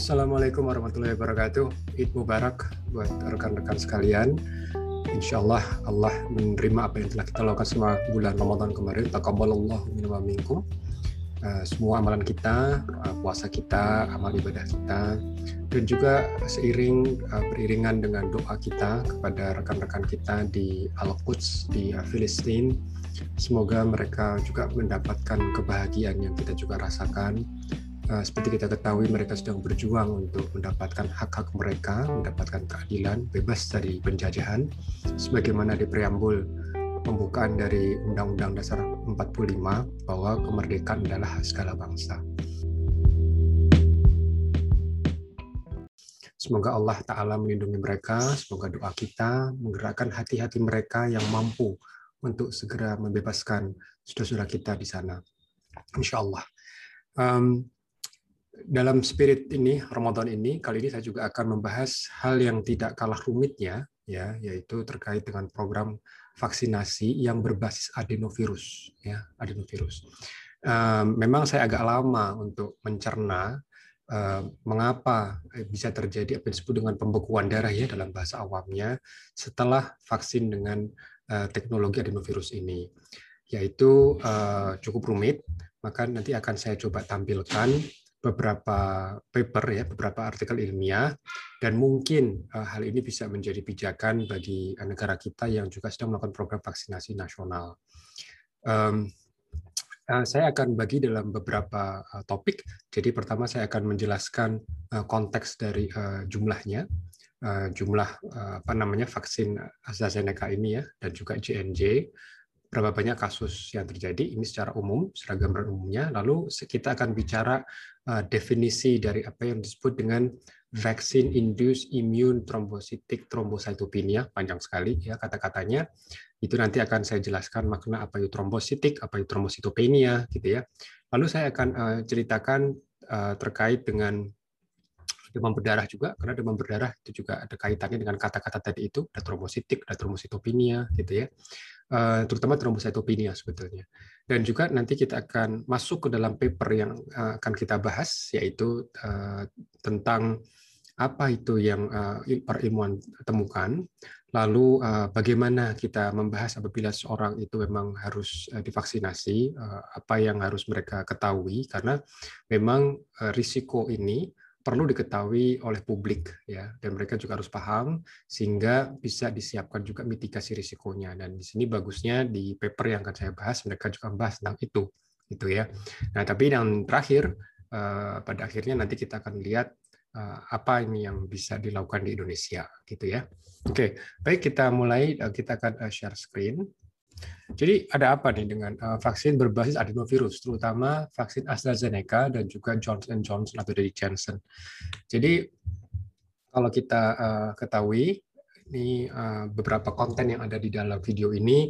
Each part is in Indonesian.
Assalamualaikum warahmatullahi wabarakatuh. Idul Mubarak buat rekan-rekan sekalian. Insyaallah Allah menerima apa yang telah kita lakukan selama bulan Ramadan kemarin. Taqabbalallahu minna wa minkum. Semua amalan kita, puasa kita, amal ibadah kita, dan juga beriringan dengan doa kita kepada rekan-rekan kita di Al-Quds, di Filistin. Semoga mereka juga mendapatkan kebahagiaan yang kita juga rasakan. Seperti kita ketahui, mereka sedang berjuang untuk mendapatkan hak-hak mereka, mendapatkan keadilan, bebas dari penjajahan, sebagaimana di preambul pembukaan dari Undang-Undang Dasar 45 bahwa kemerdekaan adalah hak segala bangsa. Semoga Allah Ta'ala melindungi mereka, semoga doa kita menggerakkan hati-hati mereka yang mampu untuk segera membebaskan saudara-saudara kita di sana. Insya Allah. Dalam spirit ini, Ramadan ini, kali ini saya juga akan membahas hal yang tidak kalah rumitnya, ya, yaitu terkait dengan program vaksinasi yang berbasis adenovirus, ya, adenovirus. Memang saya agak lama untuk mencerna mengapa bisa terjadi apa yang disebut dengan pembekuan darah, ya, dalam bahasa awamnya, setelah vaksin dengan teknologi adenovirus ini, yaitu cukup rumit. Maka nanti akan saya coba tampilkan beberapa paper, ya, beberapa artikel ilmiah, dan mungkin hal ini bisa menjadi pijakan bagi negara kita yang juga sedang melakukan program vaksinasi nasional. Saya akan bagi dalam beberapa topik. Jadi pertama saya akan menjelaskan konteks dari jumlahnya, jumlah vaksin AstraZeneca ini, ya, dan juga J&J. Berapa banyak kasus yang terjadi, ini secara umum, secara gambaran umumnya. Lalu kita akan bicara definisi dari apa yang disebut dengan vaccine induced immune thrombocytic thrombocytopenia, panjang sekali, ya, kata-katanya. Itu nanti akan saya jelaskan makna apa itu trombositik, apa itu trombositopenia, gitu, ya. Lalu saya akan ceritakan terkait dengan demam berdarah juga, karena demam berdarah itu juga ada kaitannya dengan kata-kata tadi itu, ada trombositik, ada trombositopenia, gitu, ya, terutama trombositopenia sebetulnya. Dan juga nanti kita akan masuk ke dalam paper yang akan kita bahas, yaitu tentang apa itu yang para ilmuwan temukan, lalu bagaimana kita membahas apabila seorang itu memang harus divaksinasi, apa yang harus mereka ketahui, karena memang risiko ini perlu diketahui oleh publik, ya, dan mereka juga harus paham sehingga bisa disiapkan juga mitigasi risikonya. Dan di sini bagusnya di paper yang akan saya bahas mereka juga membahas tentang itu, gitu, ya. Nah, tapi yang terakhir pada akhirnya nanti kita akan lihat apa ini yang bisa dilakukan di Indonesia, gitu, ya. Oke, baik, kita mulai. Kita akan share screen. Jadi ada apa nih dengan vaksin berbasis adenovirus, terutama vaksin AstraZeneca dan juga Johnson & Johnson atau dari Janssen. Jadi kalau kita ketahui, ini beberapa konten yang ada di dalam video ini,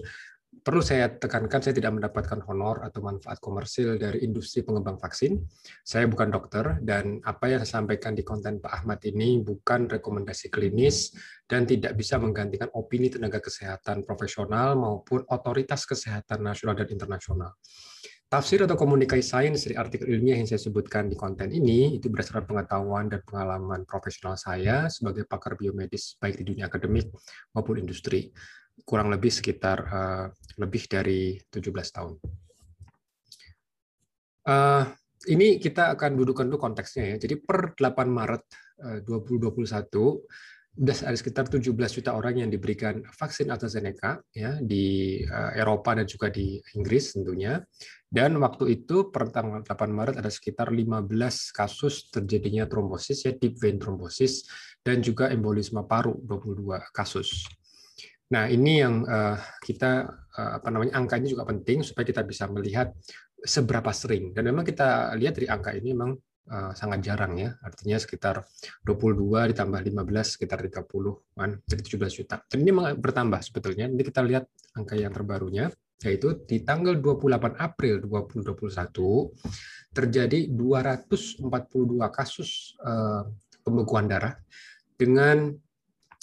perlu saya tekankan saya tidak mendapatkan honor atau manfaat komersil dari industri pengembang vaksin. Saya bukan dokter, dan apa yang saya sampaikan di konten Pak Ahmad ini bukan rekomendasi klinis dan tidak bisa menggantikan opini tenaga kesehatan profesional maupun otoritas kesehatan nasional dan internasional. Tafsir atau komunikasi sains dari artikel ilmiah yang saya sebutkan di konten ini itu berdasarkan pengetahuan dan pengalaman profesional saya sebagai pakar biomedis baik di dunia akademik maupun industri. Kurang lebih sekitar lebih dari 17 tahun. Ini kita akan dudukan dulu konteksnya, ya. Jadi per 8 Maret 2021 sudah ada sekitar 17 juta orang yang diberikan vaksin AstraZeneca, ya, di Eropa dan juga di Inggris tentunya. Dan waktu itu per 8 Maret ada sekitar 15 kasus terjadinya trombosis, ya, deep vein trombosis, dan juga embolisme paru 22 kasus. Nah, ini yang kita angkanya juga penting supaya kita bisa melihat seberapa sering. Dan memang kita lihat dari angka ini memang sangat jarang, ya. Artinya sekitar 22 ditambah 15 sekitar 30-an, jadi 17 juta. Dan ini memang bertambah sebetulnya. Nanti kita lihat angka yang terbarunya, yaitu di tanggal 28 April 2021 terjadi 242 kasus pembekuan darah dengan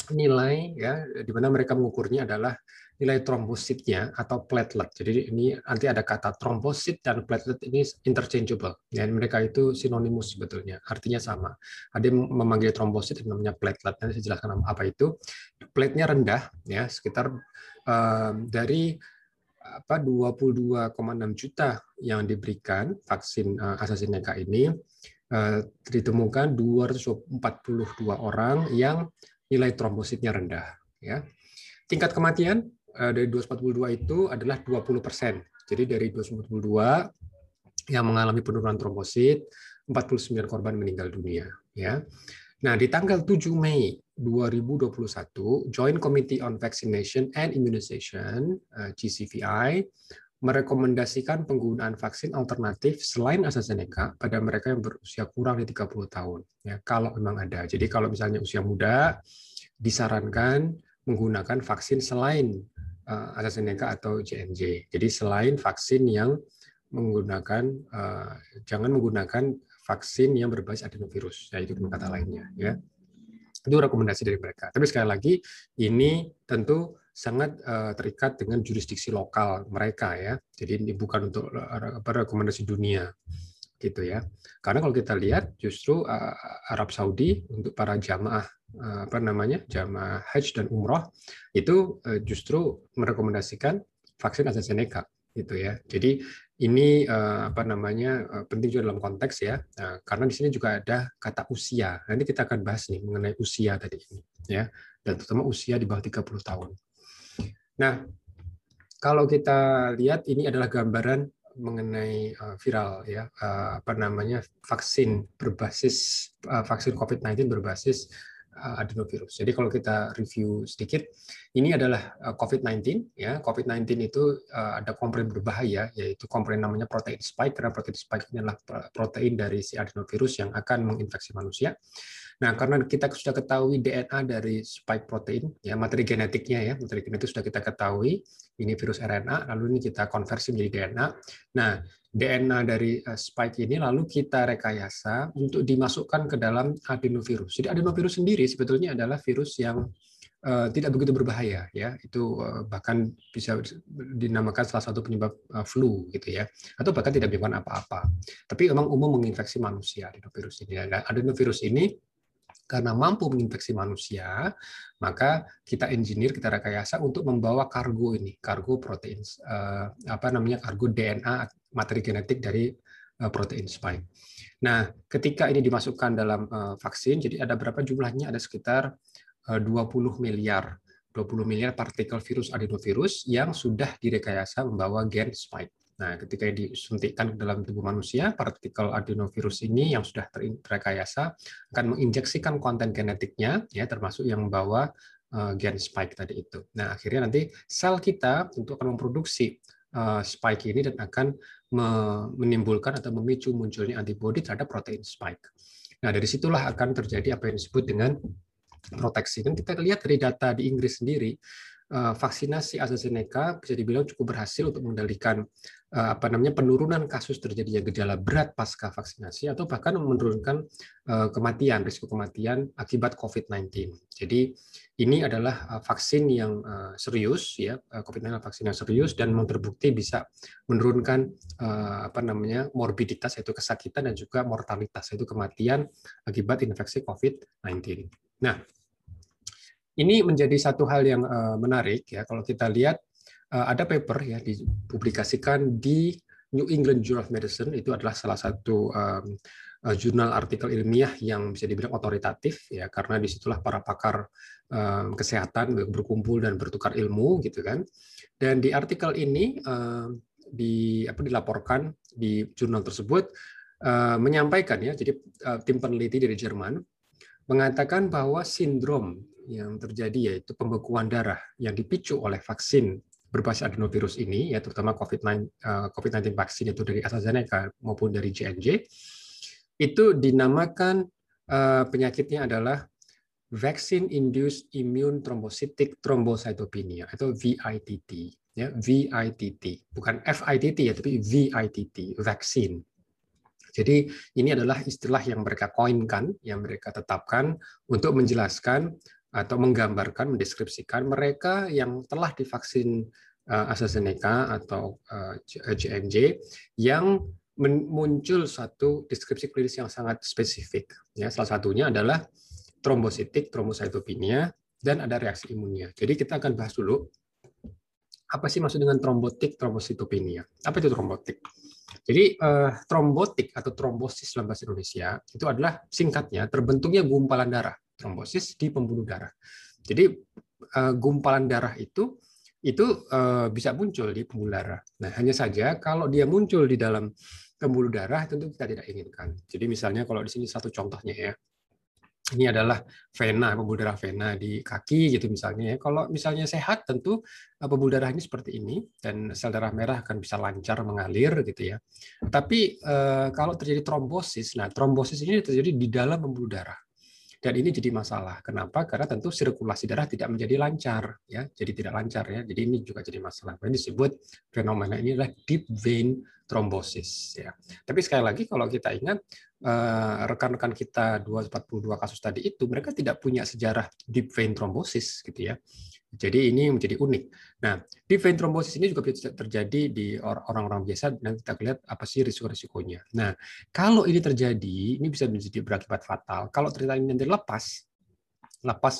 nilai, ya, di mana mereka mengukurnya adalah nilai trombositnya atau platelet. Jadi ini nanti ada kata trombosit dan platelet ini interchangeable. Dan mereka itu sinonimus sebetulnya, artinya sama. Ada yang memanggil trombosit yang namanya platelet. Nanti saya jelaskan apa itu. Plateletnya rendah ya, sekitar dari 22,6 juta yang diberikan vaksin AstraZeneca ini ditemukan 242 orang yang nilai trombositnya rendah ya. Tingkat kematian dari 242 itu adalah 20%. Jadi dari 242 yang mengalami penurunan trombosit, 49 korban meninggal dunia ya. Nah, di tanggal 7 Mei 2021, Joint Committee on Vaccination and Immunisation (JCVI) merekomendasikan penggunaan vaksin alternatif selain AstraZeneca pada mereka yang berusia kurang dari 30 tahun ya, kalau memang ada. Jadi kalau misalnya usia muda disarankan menggunakan vaksin selain AstraZeneca atau J&J. Jadi selain vaksin yang menggunakan jangan menggunakan vaksin yang berbasis adenovirus, yaitu dengan kata lainnya ya. Itu rekomendasi dari mereka. Tapi sekali lagi ini tentu sangat terikat dengan jurisdiksi lokal mereka ya. Jadi ini bukan untuk rekomendasi dunia gitu ya. Karena kalau kita lihat justru Arab Saudi untuk para jamaah jamaah haji dan umroh itu justru merekomendasikan vaksin AstraZeneca gitu ya. Jadi ini penting juga dalam konteks ya, karena di sini juga ada kata usia. Nanti kita akan bahas nih mengenai usia tadi ini ya, dan terutama usia di bawah 30 tahun. Nah, kalau kita lihat ini adalah gambaran mengenai viral ya, vaksin berbasis vaksin COVID-19 berbasis adenovirus. Jadi kalau kita review sedikit, ini adalah COVID-19 ya. COVID-19 itu ada komponen berbahaya, yaitu komponen namanya protein spike, karena protein spike ini adalah protein dari si adenovirus yang akan menginfeksi manusia. Nah, karena kita sudah ketahui DNA dari spike protein ya, materi genetiknya ya, materi genetik sudah kita ketahui, ini virus RNA, lalu ini kita konversi menjadi DNA. Nah, DNA dari spike ini lalu kita rekayasa untuk dimasukkan ke dalam adenovirus. Jadi adenovirus sendiri sebetulnya adalah virus yang tidak begitu berbahaya ya, itu bahkan bisa dinamakan salah satu penyebab flu gitu ya, atau bahkan tidak menyebabkan apa-apa. Tapi memang umum menginfeksi manusia adenovirus ini. Dan adenovirus ini karena mampu menginfeksi manusia, maka kita engineer, kita rekayasa untuk membawa kargo ini, kargo protein, kargo DNA materi genetik dari protein spike. Nah, ketika ini dimasukkan dalam vaksin, jadi ada berapa jumlahnya? Ada sekitar 20 miliar partikel virus adenovirus yang sudah direkayasa membawa gen spike. Nah, ketika disuntikkan ke dalam tubuh manusia, partikel adenovirus ini yang sudah terekayasa akan menginjeksikan konten genetiknya, ya, termasuk yang membawa gen spike tadi itu. Nah, akhirnya nanti sel kita tentu akan memproduksi spike ini dan akan menimbulkan atau memicu munculnya antibodi terhadap protein spike. Nah, dari situlah akan terjadi apa yang disebut dengan proteksi. Dan kita lihat dari data di Inggris sendiri, vaksinasi AstraZeneca bisa dibilang cukup berhasil untuk mengendalikan penurunan kasus terjadinya gejala berat pasca vaksinasi atau bahkan menurunkan kematian, risiko kematian akibat COVID-19. Jadi ini adalah vaksin yang serius ya, COVID-19 vaksin yang serius dan terbukti bisa menurunkan morbiditas yaitu kesakitan dan juga mortalitas yaitu kematian akibat infeksi COVID-19. Nah, ini menjadi satu hal yang menarik ya. Kalau kita lihat ada paper ya dipublikasikan di New England Journal of Medicine, itu adalah salah satu jurnal artikel ilmiah yang bisa dibilang otoritatif ya, karena disitulah para pakar kesehatan berkumpul dan bertukar ilmu gitu kan. Dan di artikel ini dilaporkan di jurnal tersebut menyampaikan ya, jadi tim peneliti dari Jerman mengatakan bahwa sindrom yang terjadi yaitu pembekuan darah yang dipicu oleh vaksin berbasis adenovirus ini, ya terutama COVID-19 vaksin yaitu dari AstraZeneca maupun dari J&J, itu dinamakan penyakitnya adalah vaccine induced immune thrombocytic thrombocytopenia atau VITT, ya VITT, bukan FITT ya, tapi VITT, vaksin. Jadi ini adalah istilah yang mereka koinkan, yang mereka tetapkan untuk menjelaskan atau menggambarkan, mendeskripsikan mereka yang telah divaksin AstraZeneca atau J&J yang muncul satu deskripsi klinis yang sangat spesifik. Ya, salah satunya adalah trombositik, trombositopenia, dan ada reaksi imunnya. Jadi kita akan bahas dulu apa sih maksud dengan trombotik, trombositopenia. Apa itu trombotik? Jadi trombotik atau trombosis dalam bahasa Indonesia itu adalah singkatnya terbentuknya gumpalan darah, trombosis di pembuluh darah. Jadi gumpalan darah itu bisa muncul di pembuluh darah. Nah, hanya saja kalau dia muncul di dalam pembuluh darah tentu kita tidak inginkan. Jadi misalnya kalau di sini satu contohnya ya. Ini adalah vena, pembuluh darah vena di kaki gitu misalnya ya. Kalau misalnya sehat tentu pembuluh darah ini seperti ini dan sel darah merah akan bisa lancar mengalir gitu ya. Tapi kalau terjadi trombosis, nah trombosis ini terjadi di dalam pembuluh darah. Dan ini jadi masalah. Kenapa? Karena tentu sirkulasi darah tidak menjadi lancar, ya, jadi tidak lancar ya. Jadi ini juga jadi masalah. Ini disebut fenomena ini adalah deep vein thrombosis. Ya. Tapi sekali lagi kalau kita ingat rekan-rekan kita 242 kasus tadi itu mereka tidak punya sejarah deep vein thrombosis, gitu ya. Jadi ini menjadi unik. Nah, deep vein thrombosis ini juga bisa terjadi di orang-orang biasa dan kita lihat apa sih risiko-risikonya. Nah, kalau ini terjadi, ini bisa menjadi berakibat fatal. Kalau ternyata ini nanti lepas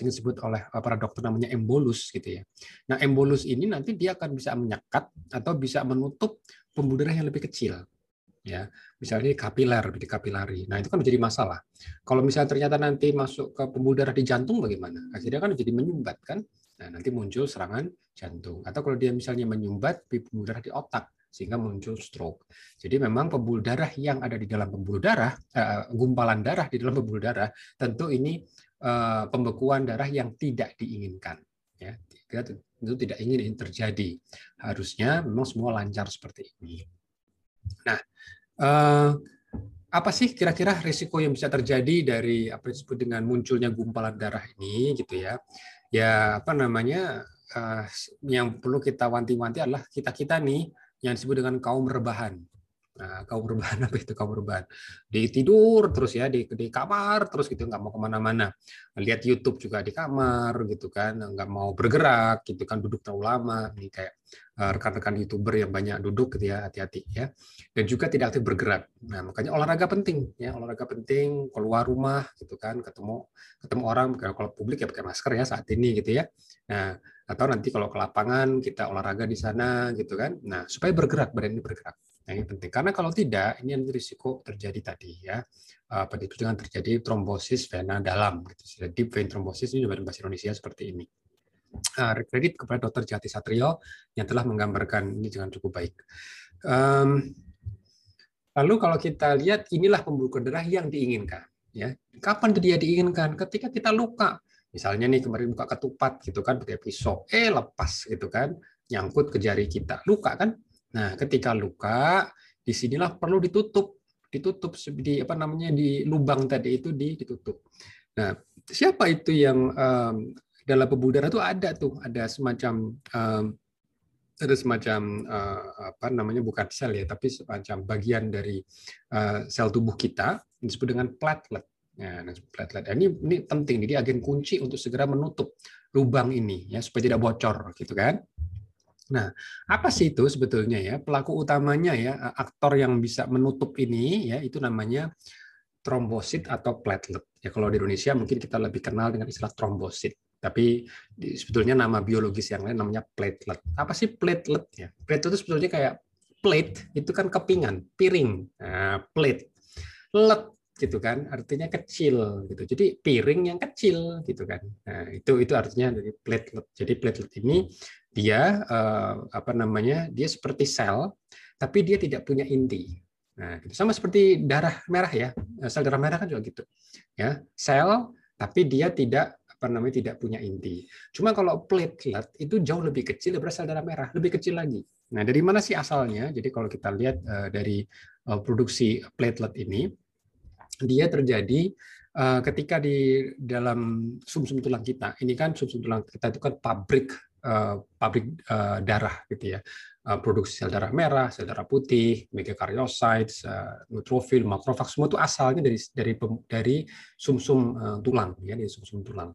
yang disebut oleh para dokter namanya embolus gitu ya. Nah, embolus ini nanti dia akan bisa menyekat atau bisa menutup pembuluh darah yang lebih kecil. Ya, misalnya kapiler, di kapilari. Nah, itu kan menjadi masalah. Kalau misalnya ternyata nanti masuk ke pembuluh darah di jantung bagaimana? Akhirnya kan jadi menyumbat kan? Nah, nanti muncul serangan jantung. Atau kalau dia misalnya menyumbat pembuluh darah di otak, sehingga muncul stroke. Jadi memang pembuluh darah yang ada di dalam pembuluh darah, gumpalan darah di dalam pembuluh darah, tentu ini pembekuan darah yang tidak diinginkan. Ya, kita tentu tidak ingin ini terjadi. Harusnya memang semua lancar seperti ini. Nah, apa sih kira-kira risiko yang bisa terjadi dari apa disebut dengan munculnya gumpalan darah ini, gitu ya? Ya apa namanya yang perlu kita wanti-wanti adalah kita nih yang disebut dengan kaum rebahan. Nah, kaum rebahan apa itu kaum rebahan? Di tidur terus ya di kamar terus gitu nggak mau kemana-mana. Lihat YouTube juga di kamar gitu kan, nggak mau bergerak gitu kan, duduk terlalu lama. Ini kayak rekan-rekan YouTuber yang banyak duduk gitu ya, hati-hati ya. Dan juga tidak aktif bergerak. Nah, makanya olahraga penting ya, olahraga penting, keluar rumah gitu kan, ketemu orang, kalau publik ya pakai masker ya saat ini gitu ya. Nah, atau nanti kalau ke lapangan kita olahraga di sana gitu kan. Nah, supaya bergerak, badan ini bergerak. Nah, ini penting karena kalau tidak ini nanti risiko terjadi tadi ya apa itu dengan terjadi trombosis vena dalam gitu. Deep vein thrombosis ini dalam bahasa Indonesia seperti ini. Kredit kepada Dr. Jati Satrio yang telah menggambarkan ini dengan cukup baik. Lalu kalau kita lihat inilah pembuluh darah yang diinginkan ya. Kapan dia diinginkan? Ketika kita luka. Misalnya nih kemarin buka ketupat gitu kan pakai pisau, lepas gitu kan, nyangkut ke jari kita. Luka kan? Nah, ketika luka, disinilah perlu ditutup di apa namanya di lubang tadi itu ditutup. Nah, siapa itu yang dalam pembuluh darah itu ada tuh, ada semacam apa namanya bukan sel ya, tapi semacam bagian dari sel tubuh kita disebut dengan platelet. Nah, platelet ini penting, jadi agen kunci untuk segera menutup lubang ini ya supaya tidak bocor gitu kan. Nah, apa sih itu sebetulnya ya pelaku utamanya ya aktor yang bisa menutup ini ya itu namanya trombosit atau platelet. Ya kalau di Indonesia mungkin kita lebih kenal dengan istilah trombosit, tapi sebetulnya nama biologis yang lain namanya platelet. Apa sih platelet ya? Platelet itu sebetulnya kayak plate itu kan kepingan, piring. Nah, plate. Let gitu kan artinya kecil gitu. Jadi piring yang kecil gitu kan. Nah, itu artinya dari platelet. Jadi platelet ini dia apa namanya? Dia seperti sel tapi dia tidak punya inti. Nah, gitu. Sama seperti darah merah ya. Sel darah merah kan juga gitu. Ya, sel tapi dia tidak apa namanya? Tidak punya inti. Cuma kalau platelet itu jauh lebih kecil daripada sel darah merah, lebih kecil lagi. Nah, dari mana sih asalnya? Jadi kalau kita lihat dari produksi platelet ini dia terjadi ketika di dalam sumsum tulang kita. Ini kan sumsum tulang kita itu kan pabrik darah gitu ya. Produksi sel darah merah, sel darah putih, megakaryocytes, neutrofil, makrofag semua itu asalnya dari sumsum tulang ya, dari sumsum tulang.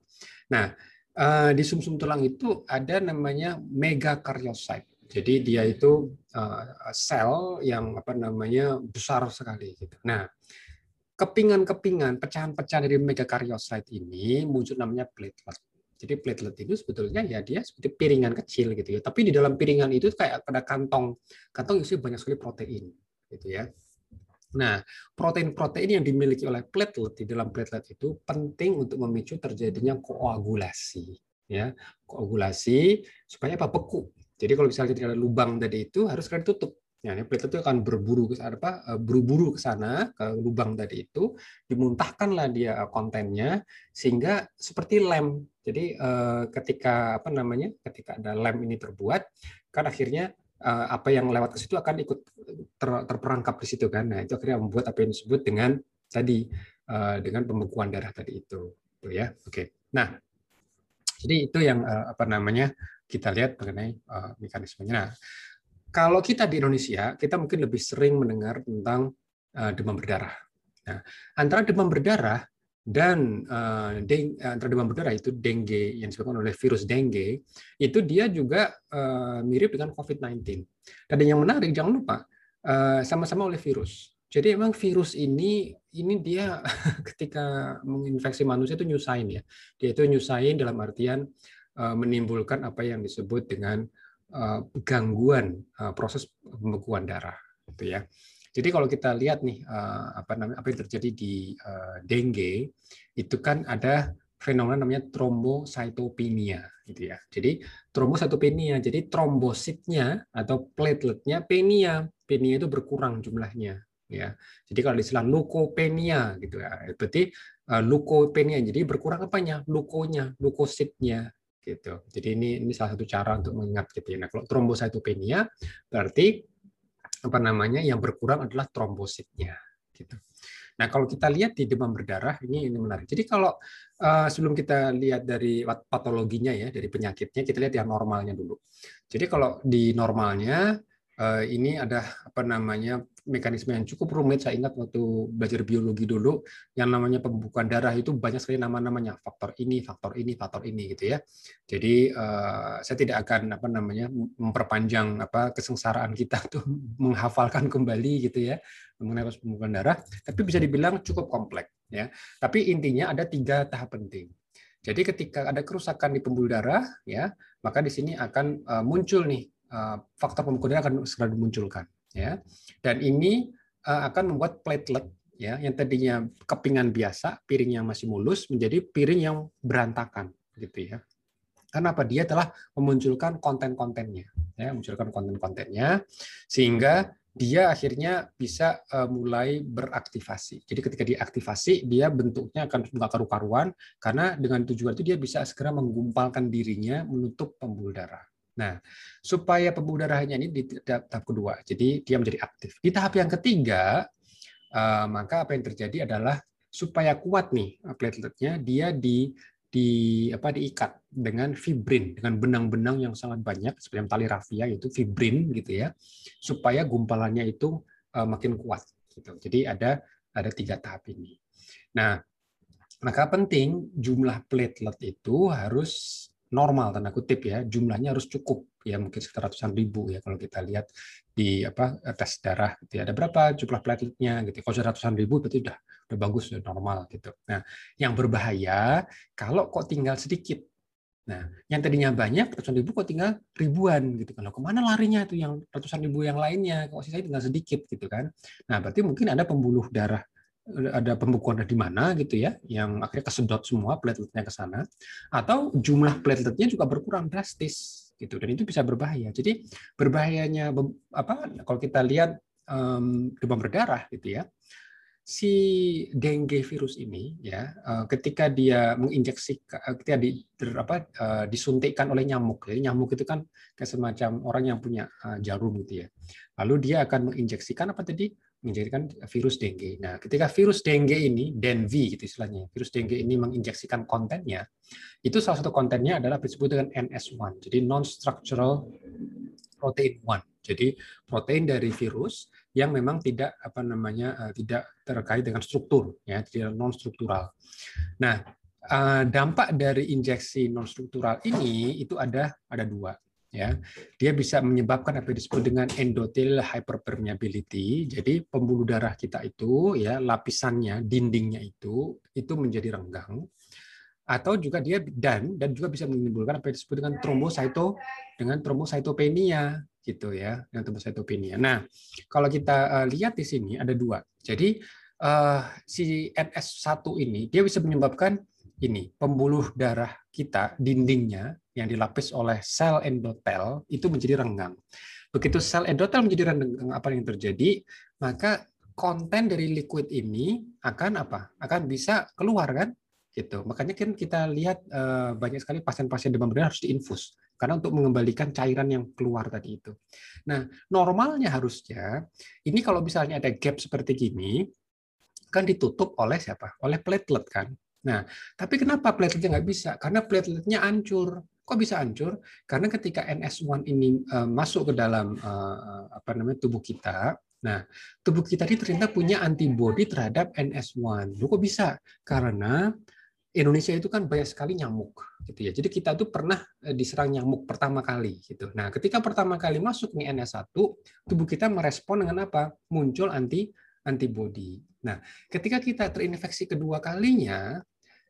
Nah, di sumsum tulang itu ada namanya megakaryosit. Jadi dia itu sel yang besar sekali gitu. Nah, kepingan-kepingan, pecahan-pecahan dari megakaryosit ini muncul namanya platelet. Jadi platelet itu sebetulnya ya dia seperti piringan kecil gitu ya. Tapi di dalam piringan itu kayak ada kantong. Kantong isinya banyak sekali protein gitu ya. Nah, protein-protein yang dimiliki oleh platelet di dalam platelet itu penting untuk memicu terjadinya koagulasi ya. Koagulasi supaya apa? Beku. Jadi kalau misalnya tidak ada lubang tadi itu harus segera ditutup. Ya, platelet itu akan berburu-buru ke sana, ke lubang tadi itu, dimuntahkanlah dia kontennya, sehingga seperti lem. Jadi ketika ketika ada lem ini terbuat, kan akhirnya apa yang lewat ke situ akan ikut terperangkap di situ kan. Nah, itu akhirnya membuat apa yang disebut dengan tadi dengan pembekuan darah tadi itu, tuh ya. Oke. Nah, jadi itu yang kita lihat mengenai mekanismenya. Nah, kalau kita di Indonesia, kita mungkin lebih sering mendengar tentang demam berdarah. Nah, antara demam berdarah dan itu dengue yang disebabkan oleh virus dengue, itu dia juga mirip dengan COVID-19. Dan yang menarik, jangan lupa sama-sama oleh virus. Jadi emang virus ini dia ketika menginfeksi manusia itu nyusahin ya. Dia itu nyusahin dalam artian menimbulkan apa yang disebut dengan gangguan proses pembekuan darah, gitu ya. Jadi kalau kita lihat nih apa yang terjadi di dengue, itu kan ada fenomena namanya trombositopenia, gitu ya. Jadi trombositopenia, jadi trombositnya atau plateletnya penia itu berkurang jumlahnya, ya. Jadi kalau istilah leukopenia, gitu ya. Berarti leukopenia, jadi berkurang apanya? Leukonya, leukositnya. Gitu. Jadi ini salah satu cara untuk mengingat gitu ya. Nah, kalau trombositopenia berarti yang berkurang adalah trombositnya gitu. Nah, kalau kita lihat di demam berdarah ini menarik. Jadi kalau sebelum kita lihat dari patologinya ya, dari penyakitnya, kita lihat yang normalnya dulu. Jadi kalau di normalnya ini ada mekanisme yang cukup rumit. Saya ingat waktu belajar biologi dulu, yang namanya pembekuan darah itu banyak sekali nama-namanya, faktor ini gitu ya. Jadi saya tidak akan memperpanjang kesengsaraan kita tuh menghafalkan kembali gitu ya mengenai pembekuan darah, tapi bisa dibilang cukup kompleks ya. Tapi intinya ada tiga tahap penting. Jadi ketika ada kerusakan di pembuluh darah ya, maka di sini akan muncul nih faktor pembekuan darah akan segera dimunculkan. Ya, dan ini akan membuat platelet ya yang tadinya kepingan biasa, piring yang masih mulus menjadi piring yang berantakan gitu ya. Kenapa? Dia telah memunculkan konten-kontennya ya, sehingga dia akhirnya bisa mulai beraktivasi. Jadi ketika diaktivasi, dia bentuknya akan nggak karu-karuan karena dengan tujuan itu dia bisa segera menggumpalkan dirinya menutup pembuluh darah. Nah, supaya pembuluh darahnya ini di tahap kedua, jadi dia menjadi aktif. Di tahap yang ketiga, maka apa yang terjadi adalah supaya kuat nih plateletnya, dia diikat dengan fibrin, dengan benang-benang yang sangat banyak seperti tali rafia, yaitu fibrin gitu ya, supaya gumpalannya itu makin kuat. Gitu. Jadi ada tiga tahap ini. Nah, maka penting jumlah platelet itu harus normal tanda kutip ya, jumlahnya harus cukup ya, mungkin sekitar ratusan ribu ya kalau kita lihat di tes darah gitu ya, ada berapa jumlah plateletnya gitu. Kalau sudah ratusan ribu berarti udah bagus, sudah normal gitu. Nah, yang berbahaya kalau kok tinggal sedikit. Nah, yang tadinya banyak ratusan ribu kok tinggal ribuan gitu kan. Loh, kemana larinya itu yang ratusan ribu yang lainnya? Kok sisanya tinggal sedikit gitu kan. Nah, berarti mungkin ada pembekuan di mana gitu ya, yang akhirnya kesedot semua plateletnya ke sana, atau jumlah plateletnya juga berkurang drastis gitu, dan itu bisa berbahaya. Jadi berbahayanya kalau kita lihat demam berdarah gitu ya, si dengue virus ini ya, ketika dia menginjeksi, ketika disuntikkan oleh nyamuk. Jadi nyamuk itu kan kayak semacam orang yang punya jarum gitu ya. Lalu dia akan menginjeksikan menjadikan virus dengue. Nah, ketika virus dengue ini, DENV gitu istilahnya, virus dengue ini menginjeksikan kontennya, itu salah satu kontennya adalah disebut dengan NS1, jadi non-structural protein 1. Jadi protein dari virus yang memang tidak tidak terkait dengan struktur, ya, jadi non-struktural. Nah, dampak dari injeksi non-struktural ini itu ada dua. Ya, dia bisa menyebabkan apa yang disebut dengan endothelial hyperpermeability. Jadi pembuluh darah kita itu, ya, lapisannya, dindingnya itu menjadi renggang. Atau juga dia dan juga bisa menimbulkan apa yang disebut dengan trombositopenia gitu ya, dengan trombositopenia. Nah, kalau kita lihat di sini ada dua. Jadi si NS1 ini dia bisa menyebabkan ini pembuluh darah kita, dindingnya yang dilapis oleh sel endotel itu menjadi renggang. Begitu sel endotel menjadi renggang, apa yang terjadi? Maka konten dari liquid ini akan apa? Akan bisa keluar kan? Gitu. Makanya kan kita lihat banyak sekali pasien-pasien demam berdarah harus diinfus karena untuk mengembalikan cairan yang keluar tadi itu. Nah, normalnya harusnya ini kalau misalnya ada gap seperti gini kan ditutup oleh siapa? Oleh platelet kan. Nah, tapi kenapa plateletnya nggak bisa? Karena plateletnya hancur. Kok bisa hancur? Karena ketika NS1 ini masuk ke dalam tubuh kita, nah, tubuh kita ini ternyata punya antibodi terhadap NS1. Loh, kok bisa? Karena Indonesia itu kan banyak sekali nyamuk, gitu ya. Jadi kita tuh pernah diserang nyamuk pertama kali, gitu. Nah, ketika pertama kali masuk nih NS1, tubuh kita merespon dengan apa? Muncul antibodi. Nah, ketika kita terinfeksi kedua kalinya,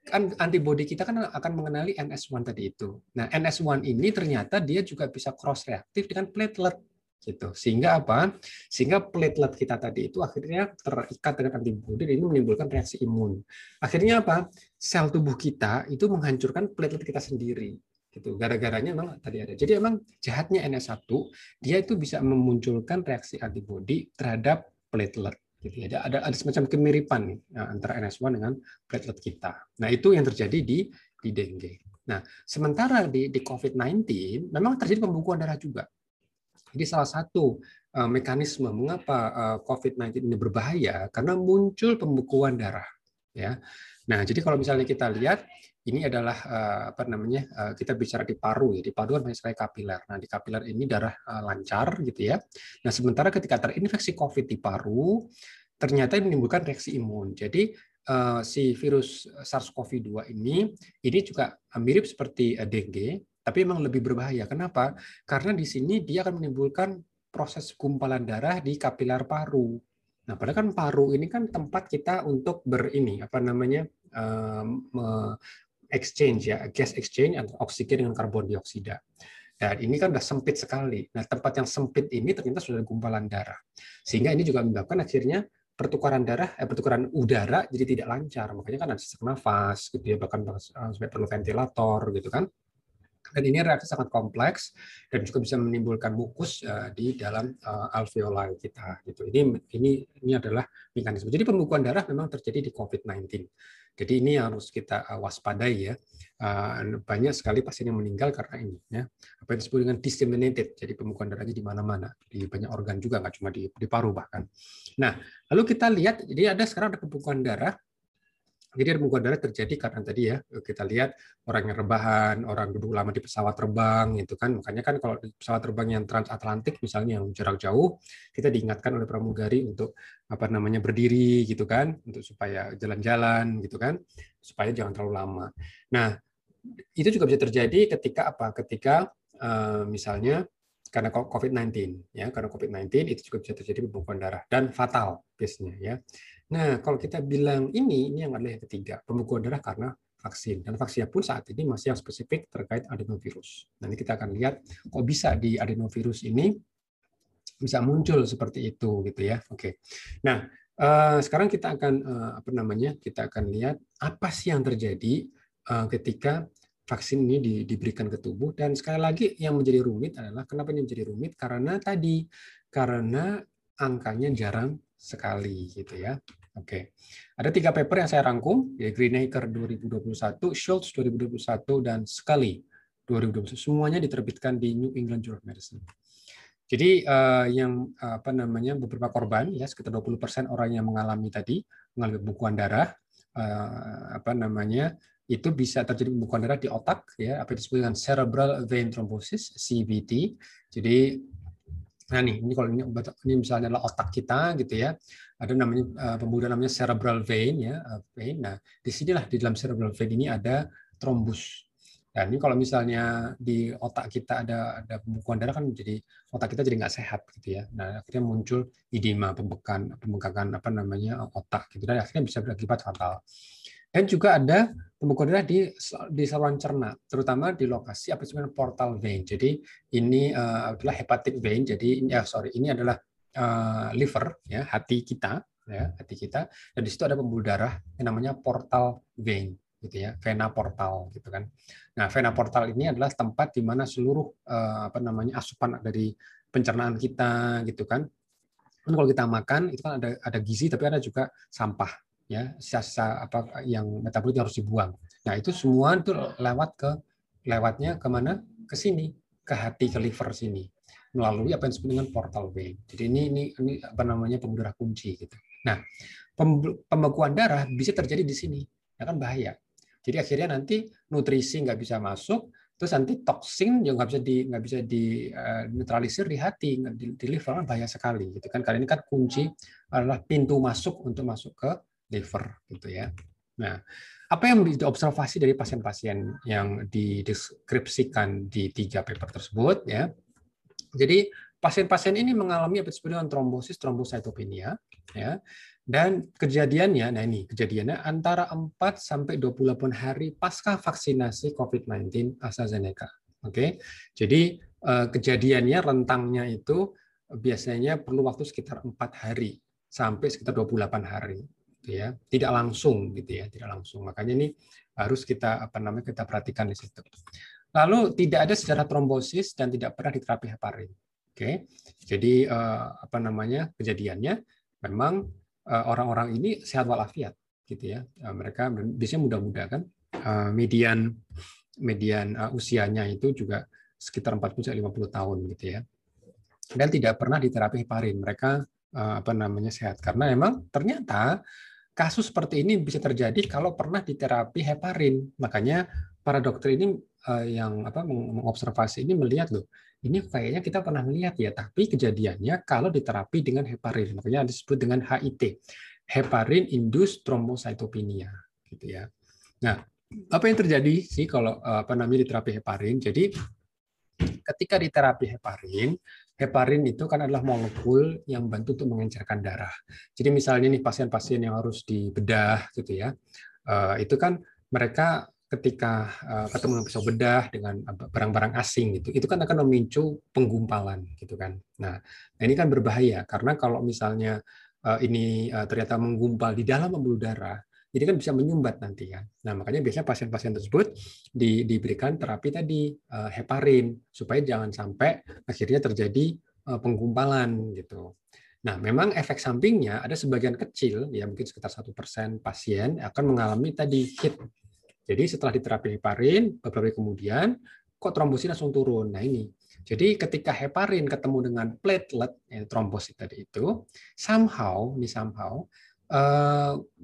kan antibodi kita kan akan mengenali NS1 tadi itu. Nah, NS1 ini ternyata dia juga bisa cross reaktif dengan platelet gitu. Sehingga apa? Sehingga platelet kita tadi itu akhirnya terikat dengan antibodi dan ini menimbulkan reaksi imun. Akhirnya apa? Sel tubuh kita itu menghancurkan platelet kita sendiri. Gitu. Gara-garanya memang tadi ada. Jadi emang jahatnya NS1, dia itu bisa memunculkan reaksi antibodi terhadap platelet. Gitu ya. Ada semacam kemiripan nih, antara NS1 dengan platelet kita. Nah, itu yang terjadi di dengue. Nah, sementara di COVID-19 memang terjadi pembekuan darah juga. Jadi salah satu mekanisme mengapa COVID-19 ini berbahaya karena muncul pembekuan darah, ya. Nah, jadi kalau misalnya kita lihat ini adalah kita bicara di paru ya, di paru kan banyak sekali kapiler. Nah, di kapiler ini darah lancar gitu ya. Nah, sementara ketika terinfeksi COVID di paru ternyata menimbulkan reaksi imun. Jadi si virus SARS-CoV-2 ini juga mirip seperti dengue, tapi memang lebih berbahaya. Kenapa? Karena di sini dia akan menimbulkan proses gumpalan darah di kapiler paru. Nah, padahal kan paru ini kan tempat kita untuk exchange ya, gas exchange antara oksigen dengan karbon dioksida. Dan ini kan sudah sempit sekali. Nah, tempat yang sempit ini ternyata sudah gumpalan darah. Sehingga ini juga menyebabkan akhirnya pertukaran udara jadi tidak lancar. Makanya kan ada sesak nafas gitu ya, bahkan sampai perlu ventilator gitu kan. Dan ini reaksi sangat kompleks dan juga bisa menimbulkan mukus di dalam alveoli kita gitu. Ini adalah mekanisme. Jadi pembekuan darah memang terjadi di COVID-19. Jadi ini yang harus kita waspadai ya. Banyak sekali pasien yang meninggal karena ini ya. Apa yang disebut dengan disseminated. Jadi pembekuan darahnya di mana-mana, di banyak organ juga, nggak cuma di paru bahkan. Nah, lalu kita lihat jadi sekarang ada pembekuan darah. Jadi pembekuan darah terjadi karena tadi ya kita lihat orang yang rebahan, orang duduk lama di pesawat terbang gitu kan. Makanya kan kalau di pesawat terbang yang transatlantik misalnya yang jarak jauh, kita diingatkan oleh pramugari untuk berdiri gitu kan, untuk supaya jalan-jalan gitu kan, supaya jangan terlalu lama. Nah, itu juga bisa terjadi ketika apa? Ketika misalnya karena COVID-19 ya, karena COVID-19 itu juga bisa terjadi pembekuan darah dan fatal biasanya ya. Nah, kalau kita bilang ini yang adalah yang ketiga, pembekuan darah karena vaksin. Dan vaksinnya pun saat ini masih yang spesifik terkait adenovirus. Nanti kita akan lihat kok bisa di adenovirus ini bisa muncul seperti itu gitu ya. Oke. Nah, sekarang kita akan lihat apa sih yang terjadi ketika vaksin ini diberikan ke tubuh. Dan sekali lagi yang menjadi rumit adalah kenapa ini menjadi rumit karena angkanya jarang sekali gitu ya. Oke. Ada 3 paper yang saya rangkum, ya Greinacher 2021, Schultz 2021 dan Scully 2021. Semuanya diterbitkan di New England Journal of Medicine. Jadi beberapa korban ya sekitar 20% orang yang mengalami pembekuan darah itu bisa terjadi pembekuan darah di otak ya, apa disebut dengan cerebral vein thrombosis (CVT). Jadi Nah nih, ini kalau ini obat ini misalnya adalah otak kita gitu ya, ada namanya pembuluh namanya cerebral vein ya, vein. Nah disinilah di dalam cerebral vein ini ada trombus. Dan ini kalau misalnya di otak kita ada pembekuan darah kan jadi otak kita jadi nggak sehat gitu ya. Nah akhirnya muncul edema, pembengkakan apa namanya otak gitu, dan akhirnya bisa berakibat fatal. Dan juga ada pembekuan darah di saluran cerna, terutama di lokasi apa namanya portal vein. Jadi ini adalah hepatic vein. Jadi ini adalah liver ya, hati kita. Dan di situ ada pembuluh darah yang namanya portal vein. Gitu ya, vena portal gitu kan. Nah, vena portal ini adalah tempat di mana seluruh apa namanya asupan dari pencernaan kita gitu kan. Dan kalau kita makan itu kan ada gizi tapi ada juga sampah ya, sisa-sisa apa yang metabolit harus dibuang. Nah, itu semua itu lewatnya ke mana? Ke sini, ke hati, ke liver sini. Melalui apa yang disebut dengan portal vein. Jadi ini apa namanya pembuluh darah kunci gitu. Nah, pembekuan darah bisa terjadi di sini. Ya kan bahaya. Jadi akhirnya nanti nutrisi nggak bisa masuk, terus nanti toksin juga nggak bisa dinetralisir di hati, di liver, kan bahaya sekali. Gitu kan. Karena ini kan kunci adalah pintu masuk untuk masuk ke liver, gitu ya. Nah, apa yang diobservasi dari pasien-pasien yang dideskripsikan di 3 paper tersebut, ya. Jadi pasien-pasien ini mengalami apa disebut dengan trombosis trombositopenia, ya. Dan kejadiannya, nah ini kejadiannya antara 4 sampai 28 hari pasca vaksinasi COVID-19 AstraZeneca. Oke. Jadi kejadiannya rentangnya itu biasanya perlu waktu sekitar 4 hari sampai sekitar 28 hari gitu ya. Tidak langsung gitu ya, tidak langsung. Makanya ini harus kita kita perhatikan di situ. Lalu tidak ada sejarah trombosis dan tidak pernah diterapi heparin. Oke. Jadi kejadiannya memang orang-orang ini sehat walafiat gitu ya, mereka biasanya muda-muda kan, median usianya itu juga sekitar 40-50 tahun gitu ya, dan tidak pernah diterapi heparin, mereka sehat karena memang ternyata kasus seperti ini bisa terjadi kalau pernah diterapi heparin, makanya para dokter ini yang mengobservasi ini melihat loh. Ini kayaknya kita pernah melihat ya, tapi kejadiannya kalau diterapi dengan heparin, makanya disebut dengan HIT, heparin induced thrombocytopenia, gitu ya. Nah, apa yang terjadi sih kalau diterapi heparin? Jadi ketika diterapi heparin, heparin itu kan adalah molekul yang bantu untuk mengencerkan darah. Jadi misalnya nih pasien-pasien yang harus dibedah, gitu ya, itu kan mereka ketika ketemu pisau bedah dengan barang-barang asing gitu, itu kan akan memicu penggumpalan gitu kan. Nah, ini kan berbahaya karena kalau misalnya ini ternyata menggumpal di dalam pembuluh darah, jadi kan bisa menyumbat nanti kan. Nah, makanya biasanya pasien-pasien tersebut diberikan terapi tadi heparin supaya jangan sampai akhirnya terjadi penggumpalan gitu. Nah, memang efek sampingnya ada sebagian kecil, ya mungkin sekitar 1% pasien akan mengalami tadi HIT. Jadi setelah diterapi heparin, beberapa hari kemudian, kok trombositnya langsung turun. Nah ini, jadi ketika heparin ketemu dengan platelet, trombosit tadi itu, somehow,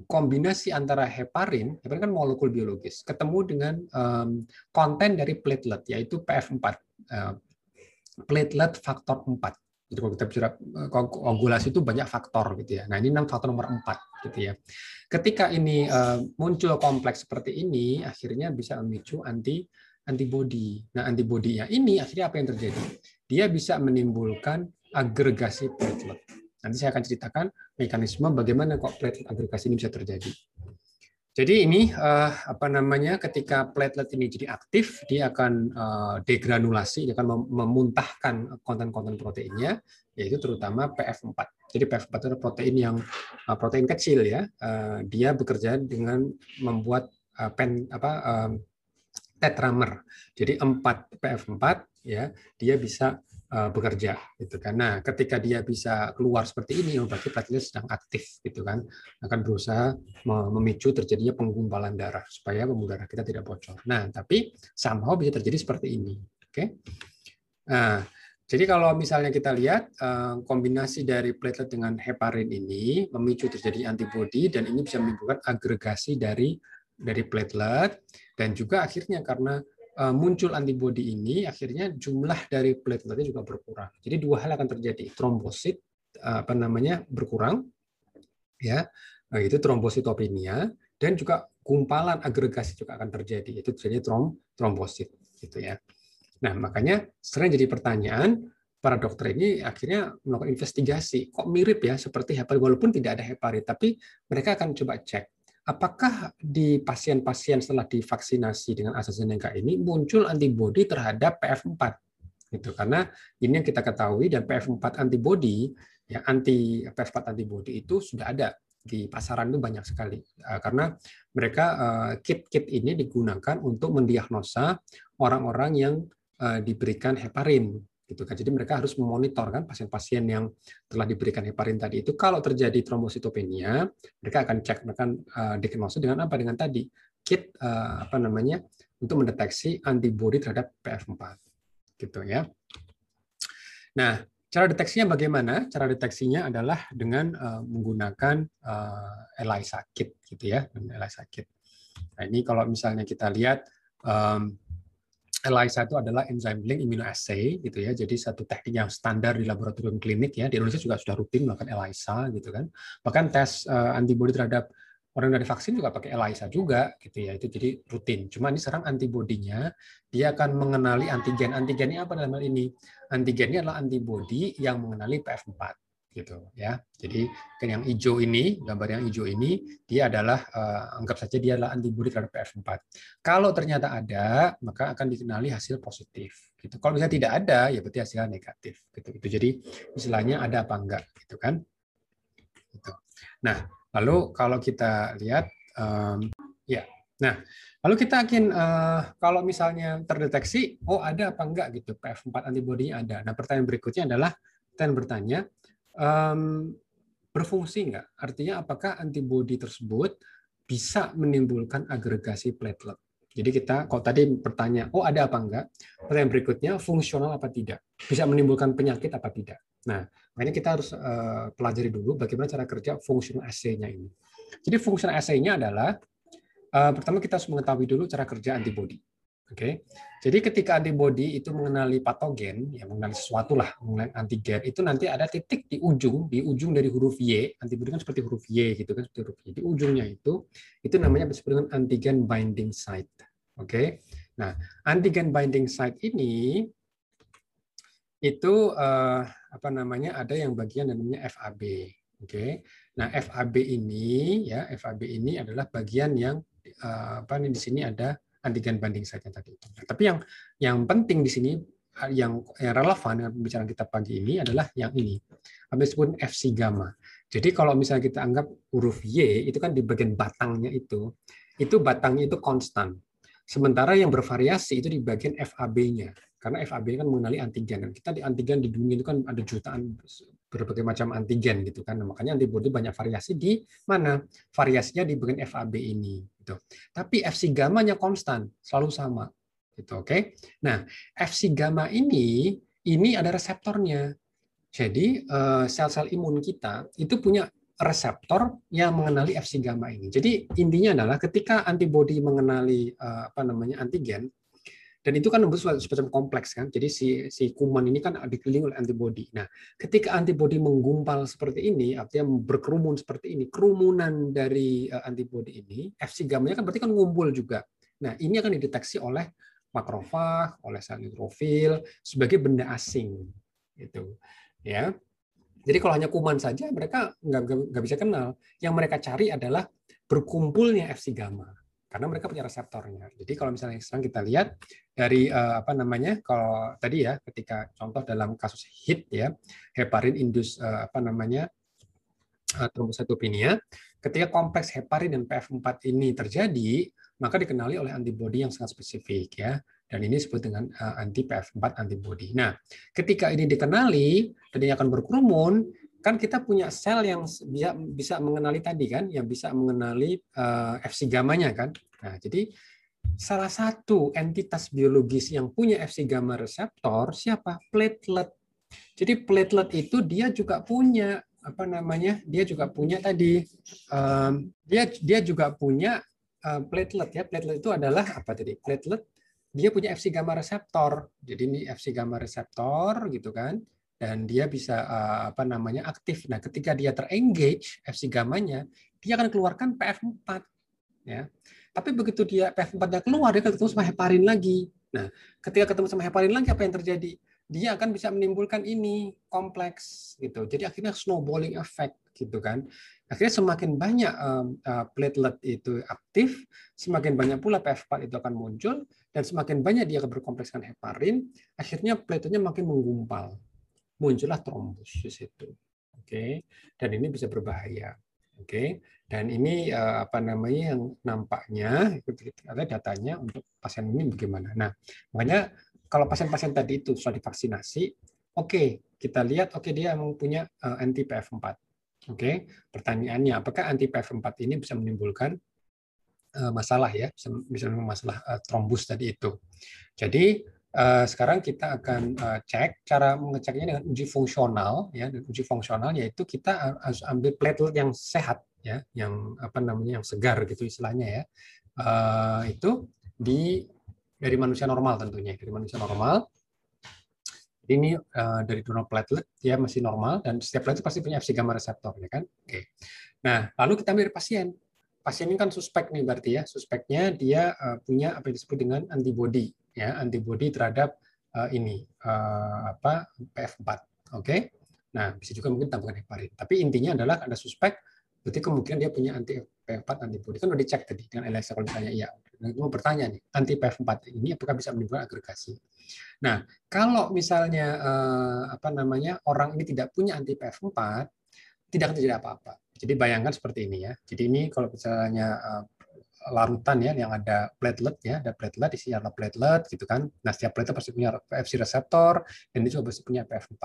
kombinasi antara heparin kan molekul biologis, ketemu dengan konten dari platelet, yaitu PF4, platelet faktor 4. Jadi kalau kita bicara koagulasi itu banyak faktor gitu ya. Nah, ini faktor nomor 4 gitu ya. Ketika ini muncul kompleks seperti ini akhirnya bisa memicu antibodi. Nah, antibodinya ini akhirnya apa yang terjadi? Dia bisa menimbulkan agregasi platelet. Nanti saya akan ceritakan mekanisme bagaimana kok platelet agregasi ini bisa terjadi. Jadi ini ketika platelet ini jadi aktif, dia akan degranulasi, dia akan memuntahkan konten-konten proteinnya, yaitu terutama PF4. Jadi PF4 itu protein yang protein kecil ya, dia bekerja dengan membuat tetramer. Jadi 4 PF4 ya, dia bisa bekerja gitu kan. Nah, ketika dia bisa keluar seperti ini berarti platelet sedang aktif gitu kan. Akan berusaha memicu terjadinya penggumpalan darah supaya pembuluh darah kita tidak bocor. Nah, tapi somehow bisa terjadi seperti ini. Oke. Nah, jadi kalau misalnya kita lihat kombinasi dari platelet dengan heparin ini memicu terjadinya antibodi dan ini bisa menimbulkan agregasi dari platelet dan juga akhirnya karena muncul antibodi ini, akhirnya jumlah dari plateletnya juga berkurang. Jadi dua hal akan terjadi, trombosit berkurang, ya, itu trombositopenia, dan juga gumpalan agregasi juga akan terjadi, itu terjadi trombosit, gitu ya. Nah makanya sering jadi pertanyaan para dokter ini akhirnya melakukan investigasi, kok mirip ya seperti heparin, walaupun tidak ada heparin, tapi mereka akan coba cek. Apakah di pasien-pasien setelah divaksinasi dengan AstraZeneca ini muncul antibodi terhadap PF4? Gitu, karena ini yang kita ketahui, dan PF4 antibodi, ya, PF4 antibodi itu sudah ada di pasaran itu banyak sekali. Karena mereka kit-kit ini digunakan untuk mendiagnosa orang-orang yang diberikan heparin. Gitu kan. Jadi mereka harus memonitor kan pasien-pasien yang telah diberikan heparin tadi itu, kalau terjadi trombositopenia mereka akan cek, mereka diagnosa dengan apa, dengan tadi kit untuk mendeteksi antibodi terhadap PF4 gitu ya. Nah, cara deteksinya bagaimana? Cara deteksinya adalah dengan menggunakan ELISA kit gitu ya, ELISA kit. Nah, ini kalau misalnya kita lihat ELISA itu adalah enzyme link immunoassay gitu ya. Jadi satu teknik yang standar di laboratorium klinik ya. Di Indonesia juga sudah rutin melakukan ELISA gitu kan. Bahkan tes antibodi terhadap orang dari vaksin juga pakai ELISA juga gitu ya. Itu jadi rutin. Cuma ini sekarang antibodinya dia akan mengenali antigen. Antigennya apa dalam hal ini? Antigennya adalah antibodi yang mengenali PF4 gitu ya. Jadi yang hijau ini, gambar yang hijau ini dia adalah anggap saja dia adalah antibodi terhadap PF4. Kalau ternyata ada, maka akan dikenali hasil positif gitu. Kalau misalnya tidak ada, ya berarti hasilnya negatif gitu. Itu jadi istilahnya ada apa enggak gitu kan. Gitu. Nah, lalu kalau kita lihat kita akan kalau misalnya terdeteksi oh ada apa enggak gitu, PF4 antibodinya ada. Nah, pertanyaan berikutnya adalah kita bertanya berfungsi nggak? Artinya apakah antibodi tersebut bisa menimbulkan agregasi platelet? Jadi kita kalau tadi bertanya, oh ada apa enggak? Pertanyaan berikutnya, fungsional apa tidak? Bisa menimbulkan penyakit apa tidak? Nah, makanya kita harus pelajari dulu bagaimana cara kerja fungsional assay-nya ini. Jadi fungsional assay-nya adalah pertama kita harus mengetahui dulu cara kerja antibodi. Oke, jadi ketika antibodi itu mengenali patogen, ya mengenali sesuatu lah, mengenali antigen, itu nanti ada titik di ujung dari huruf Y. Antibodi kan seperti huruf Y gitu kan, seperti huruf Y. Di ujungnya itu namanya disebut dengan antigen binding site. Oke, nah antigen binding site ini itu ada yang bagian namanya FAB. Oke, nah FAB ini adalah bagian yang di sini ada antigen binding site-nya tadi. Nah, tapi yang penting di sini yang relevan dengan pembicaraan kita pagi ini adalah yang ini. Habis pun Fc gamma. Jadi kalau misalnya kita anggap huruf Y itu kan di bagian batangnya itu batangnya itu konstan. Sementara yang bervariasi itu di bagian FAB-nya. Karena FAB kan mengenali antigen, dan kita di antigen di dunia itu kan ada jutaan berbagai macam antigen gitu kan. Nah, makanya antibodi banyak variasi di mana? Variasinya di bagian FAB ini gitu. Tapi Fc gamma-nya konstan, selalu sama. Gitu, oke. Okay? Nah, Fc gamma ini ada reseptornya. Jadi sel-sel imun kita itu punya reseptor yang mengenali Fc gamma ini. Jadi intinya adalah ketika antibodi mengenali antigen, dan itu kan semacam kompleks kan, jadi si kuman ini kan dikelilingi oleh antibodi. Nah, ketika antibodi menggumpal seperti ini, artinya berkerumun seperti ini, kerumunan dari antibodi ini, Fc gamma-nya kan berarti kan ngumpul juga. Nah, ini akan dideteksi oleh makrofag, oleh sel neutrofil sebagai benda asing, gitu, ya. Jadi kalau hanya kuman saja mereka nggak bisa kenal. Yang mereka cari adalah berkumpulnya Fc gamma. Karena mereka punya reseptornya. Jadi kalau misalnya sekarang kita lihat dari kalau tadi ya ketika contoh dalam kasus HIT ya, heparin induced thrombocytopenia, ketika kompleks heparin dan PF4 ini terjadi, maka dikenali oleh antibodi yang sangat spesifik ya. Dan ini disebut dengan anti PF4 antibody. Nah, ketika ini dikenali, tadinya akan berkerumun, kan kita punya sel yang bisa mengenali tadi kan, yang bisa mengenali Fc gamma-nya kan. Nah, jadi salah satu entitas biologis yang punya Fc gamma reseptor siapa? Platelet. Jadi platelet itu dia juga punya platelet ya. Platelet itu adalah apa tadi? Platelet dia punya Fc gamma reseptor. Jadi ini Fc gamma reseptor gitu kan, dan dia bisa aktif. Nah, ketika dia terengage Fc gamanya, dia akan keluarkan PF4 ya. Tapi begitu dia PF4-nya keluar, dia ketemu sama heparin lagi. Nah, ketika ketemu sama heparin lagi apa yang terjadi? Dia akan bisa menimbulkan ini kompleks gitu. Jadi akhirnya snowballing effect gitu kan. Akhirnya semakin banyak platelet itu aktif, semakin banyak pula PF4 itu akan muncul, dan semakin banyak dia berkomplekskan heparin, akhirnya plateletnya makin menggumpal. Muncullah trombus di situ. Oke. Dan ini bisa berbahaya. Oke. Dan ini yang nampaknya ada datanya untuk pasien ini bagaimana. Nah, makanya kalau pasien-pasien tadi itu sudah divaksinasi, oke, kita lihat dia mempunyai anti PF4. Oke, pertanyaannya apakah anti PF4 ini bisa menimbulkan masalah ya, bisa menimbulkan masalah trombus tadi itu. Jadi sekarang kita akan cek cara mengeceknya dengan uji fungsional ya. Uji fungsional yaitu kita harus ambil platelet yang sehat ya, yang yang segar gitu istilahnya ya. Itu dari manusia normal tentunya, dari manusia normal. Ini dari donor platelet, dia masih normal, dan setiap platelet pasti punya Fc gamma reseptor, ya kan? Oke. Nah, lalu kita ambil pasien. Pasien ini kan suspek nih berarti ya, suspeknya dia punya apa yang disebut dengan antibody, ya, antibody terhadap PF4. Oke. Nah, bisa juga mungkin tambahkan heparin. Tapi intinya adalah ada suspek, berarti kemungkinan dia punya anti PF4 antibody. Kan udah dicek tadi dengan ELISA kalau ditanya iya. Nah, mau bertanya nih, anti PF4 ini apakah bisa menimbulkan agregasi? Nah, kalau misalnya orang ini tidak punya anti PF4, tidak akan terjadi apa-apa. Jadi bayangkan seperti ini ya. Jadi ini kalau misalnya larutan ya yang ada platelet ya, ada platelet di sini ada platelet gitu kan. Nah, setiap platelet pasti punya Fc reseptor dan dia juga pasti punya PF4.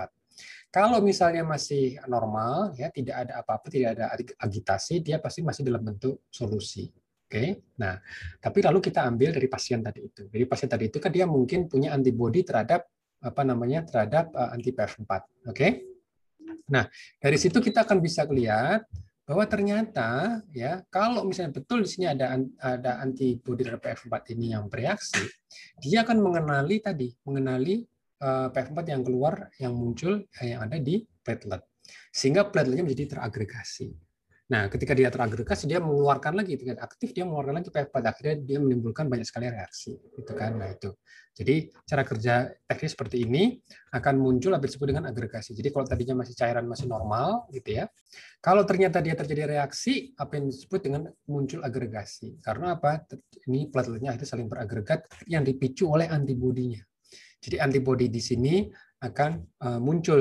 Kalau misalnya masih normal ya, tidak ada apa-apa, tidak ada agitasi, dia pasti masih dalam bentuk solusi. Oke. Nah, tapi lalu kita ambil dari pasien tadi itu. Jadi pasien tadi itu kan dia mungkin punya antibodi terhadap terhadap anti PF4. Oke. Nah, dari situ kita akan bisa lihat bahwa ternyata ya, kalau misalnya betul di sini ada antibodi terhadap PF4 ini yang bereaksi, dia akan mengenali PF4 yang keluar, yang muncul, yang ada di platelet. Sehingga plateletnya menjadi teragregasi. Nah, ketika dia teragregasi, dia mengeluarkan lagi, dengan aktif, dia mengeluarkan lagi PF4. Akhirnya dia menimbulkan banyak sekali reaksi. Gitu kan? Nah, itu. Jadi, cara kerja teknis seperti ini akan muncul apa disebut dengan agregasi. Jadi, kalau tadinya masih cairan, masih normal, gitu ya. Kalau ternyata dia terjadi reaksi, apa yang disebut dengan muncul agregasi. Karena apa? Ini plateletnya akhirnya saling beragregat yang dipicu oleh antibodinya. Jadi antibodi di sini akan muncul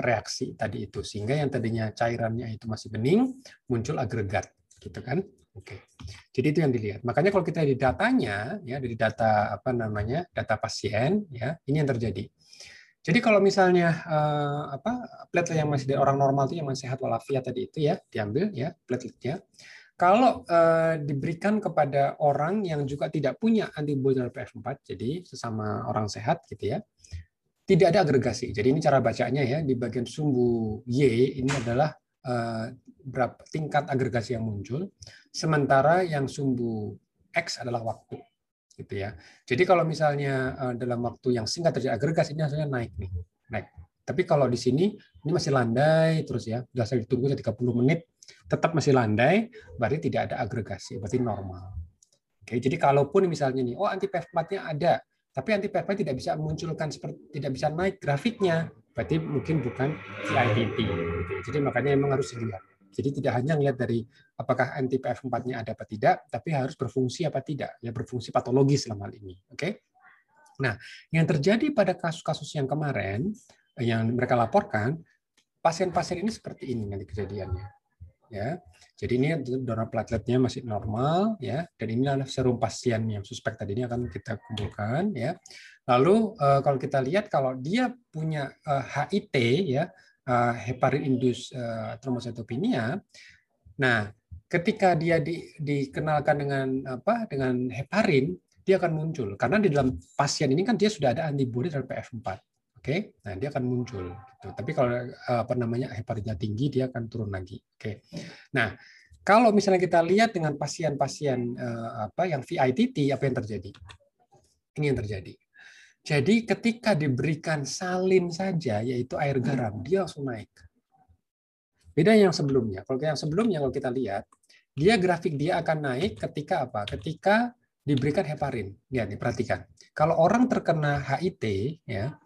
reaksi tadi itu, sehingga yang tadinya cairannya itu masih bening muncul agregat gitu kan. Oke. Jadi itu yang dilihat. Makanya kalau kita di datanya ya, dari data data pasien ya, ini yang terjadi. Jadi kalau misalnya platelet yang masih dari orang normal itu yang masih sehat walafiat tadi itu ya, diambil ya plateletnya. Kalau diberikan kepada orang yang juga tidak punya antibodi terhadap PF4, jadi sesama orang sehat gitu ya, tidak ada agregasi. Jadi ini cara bacanya ya, di bagian sumbu Y ini adalah berapa tingkat agregasi yang muncul, sementara yang sumbu X adalah waktu, gitu ya. Jadi kalau misalnya dalam waktu yang singkat terjadi agregasi, ini hasilnya naik nih, naik. Tapi kalau di sini ini masih landai terus ya, sudah saya ditunggu 30 menit. Tetap masih landai, berarti tidak ada agregasi, berarti normal. Oke, jadi kalaupun misalnya nih, oh anti PF4-nya ada, tapi anti PF4 tidak bisa munculkan tidak bisa naik grafiknya, berarti mungkin bukan VITT. Jadi makanya memang harus dilihat. Jadi tidak hanya melihat dari apakah anti PF4-nya ada apa tidak, tapi harus berfungsi apa tidak, ya berfungsi patologis selama ini. Oke. Nah, yang terjadi pada kasus-kasus yang kemarin yang mereka laporkan, pasien-pasien ini seperti ini nanti kejadiannya. Ya, jadi ini donor plateletnya masih normal, ya. Dan ini adalah serum pasien yang suspek tadi ini akan kita kumpulkan, ya. Lalu kalau kita lihat kalau dia punya HIT, ya, heparin induced thrombocytopenia. Nah, ketika dia dikenalkan dengan dengan heparin, dia akan muncul karena di dalam pasien ini kan dia sudah ada antibodi terhadap PF4. Oke, nah dia akan muncul. Gitu. Tapi kalau heparinnya tinggi, dia akan turun lagi. Oke. Nah, kalau misalnya kita lihat dengan pasien-pasien yang VITT, apa yang terjadi? Ini yang terjadi. Jadi ketika diberikan salin saja, yaitu air garam, dia langsung naik. Beda yang sebelumnya. Kalau yang sebelumnya kalau kita lihat, dia grafik dia akan naik ketika apa? Ketika diberikan heparin. Lihat, diperhatikan. Kalau orang terkena HIT, ya,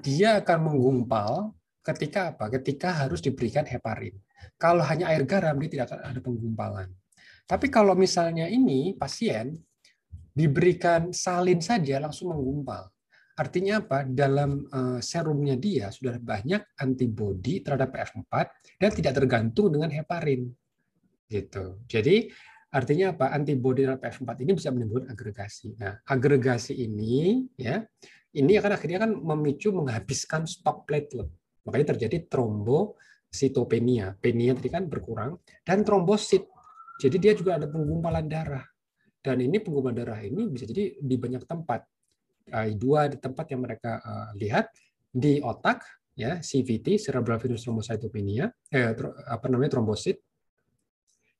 dia akan menggumpal ketika apa? Ketika harus diberikan heparin. Kalau hanya air garam, dia tidak akan ada penggumpalan. Tapi kalau misalnya ini pasien diberikan salin saja langsung menggumpal. Artinya apa? Dalam serumnya dia sudah banyak antibodi terhadap PF4 dan tidak tergantung dengan heparin. Gitu. Jadi artinya apa? Antibodi terhadap PF4 ini bisa menimbulkan agregasi. Nah, agregasi ini ya, ini akan akhirnya kan memicu menghabiskan stok platelet. Makanya terjadi trombositopenia. Penia tadi kan berkurang dan trombosit. Jadi dia juga ada penggumpalan darah. Dan ini penggumpalan darah ini bisa jadi di banyak tempat. Dua tempat yang mereka lihat di otak ya, CVT cerebral venous thrombocytopenia trombosit,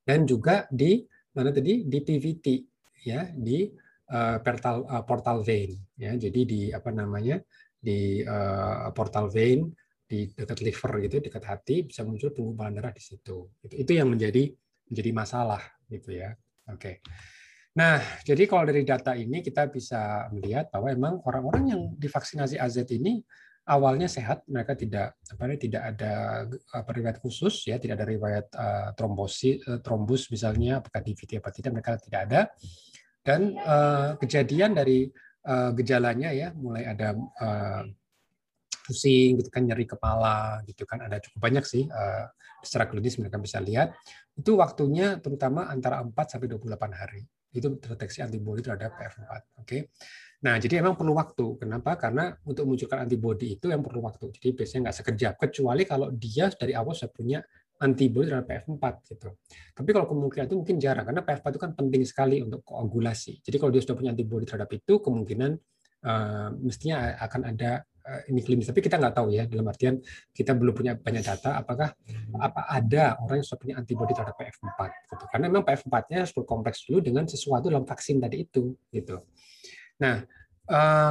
dan juga di mana tadi dPVT ya, di portal vein ya, jadi di apa namanya di portal vein di dekat liver gitu, dekat hati bisa muncul penggumpalan darah di situ. Itu yang menjadi masalah gitu ya. Oke. Nah, jadi kalau dari data ini kita bisa melihat bahwa memang orang-orang yang divaksinasi AZ ini awalnya sehat, mereka tidak ada riwayat khusus ya, tidak ada riwayat trombus misalnya, apakah DVT apa tidak, mereka tidak ada. Dan kejadian dari gejalanya ya, mulai ada pusing gitu kan, nyeri kepala gitu kan, ada cukup banyak sih secara klinis mereka bisa lihat. Itu waktunya terutama antara 4 sampai 28 hari. Itu terdeteksi antibodi terhadap PF4. Oke. Nah, jadi emang perlu waktu. Kenapa? Karena untuk munculkan antibodi itu yang perlu waktu. Jadi biasanya nggak sekejap, kecuali kalau dia dari awal sudah punya antibodi terhadap PF4 gitu. Tapi kalau kemungkinan itu mungkin jarang karena PF4 itu kan penting sekali untuk koagulasi. Jadi kalau dia sudah punya antibodi terhadap itu, kemungkinan mestinya akan ada ini klinis, tapi kita nggak tahu ya, dalam artian kita belum punya banyak data apakah ada orang yang sudah punya antibodi terhadap PF4 gitu. Karena memang PF4-nya harus berkompleks dulu dengan sesuatu dalam vaksin tadi itu gitu. Nah,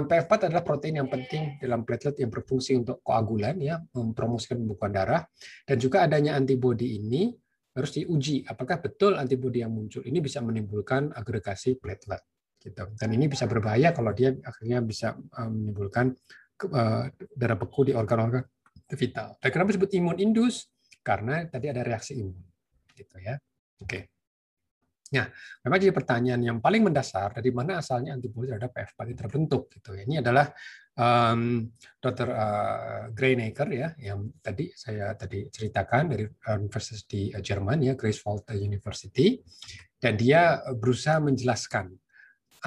PF4 adalah protein yang penting dalam platelet yang berfungsi untuk koagulan ya, mempromosikan pembukaan darah, dan juga adanya antibodi ini harus diuji apakah betul antibodi yang muncul ini bisa menimbulkan agregasi platelet gitu. Dan ini bisa berbahaya kalau dia akhirnya bisa menimbulkan darah beku di organ-organ vital. Dan kenapa disebut imun induced? Karena tadi ada reaksi imun, gitu ya. Oke. Nah, memang jadi pertanyaan yang paling mendasar, dari mana asalnya antibodi terhadap PF4 terbentuk? Gitu. Ini adalah Dr. Greinacher ya, yang tadi ceritakan dari universitas di Jerman ya, Greifswald University, dan dia berusaha menjelaskan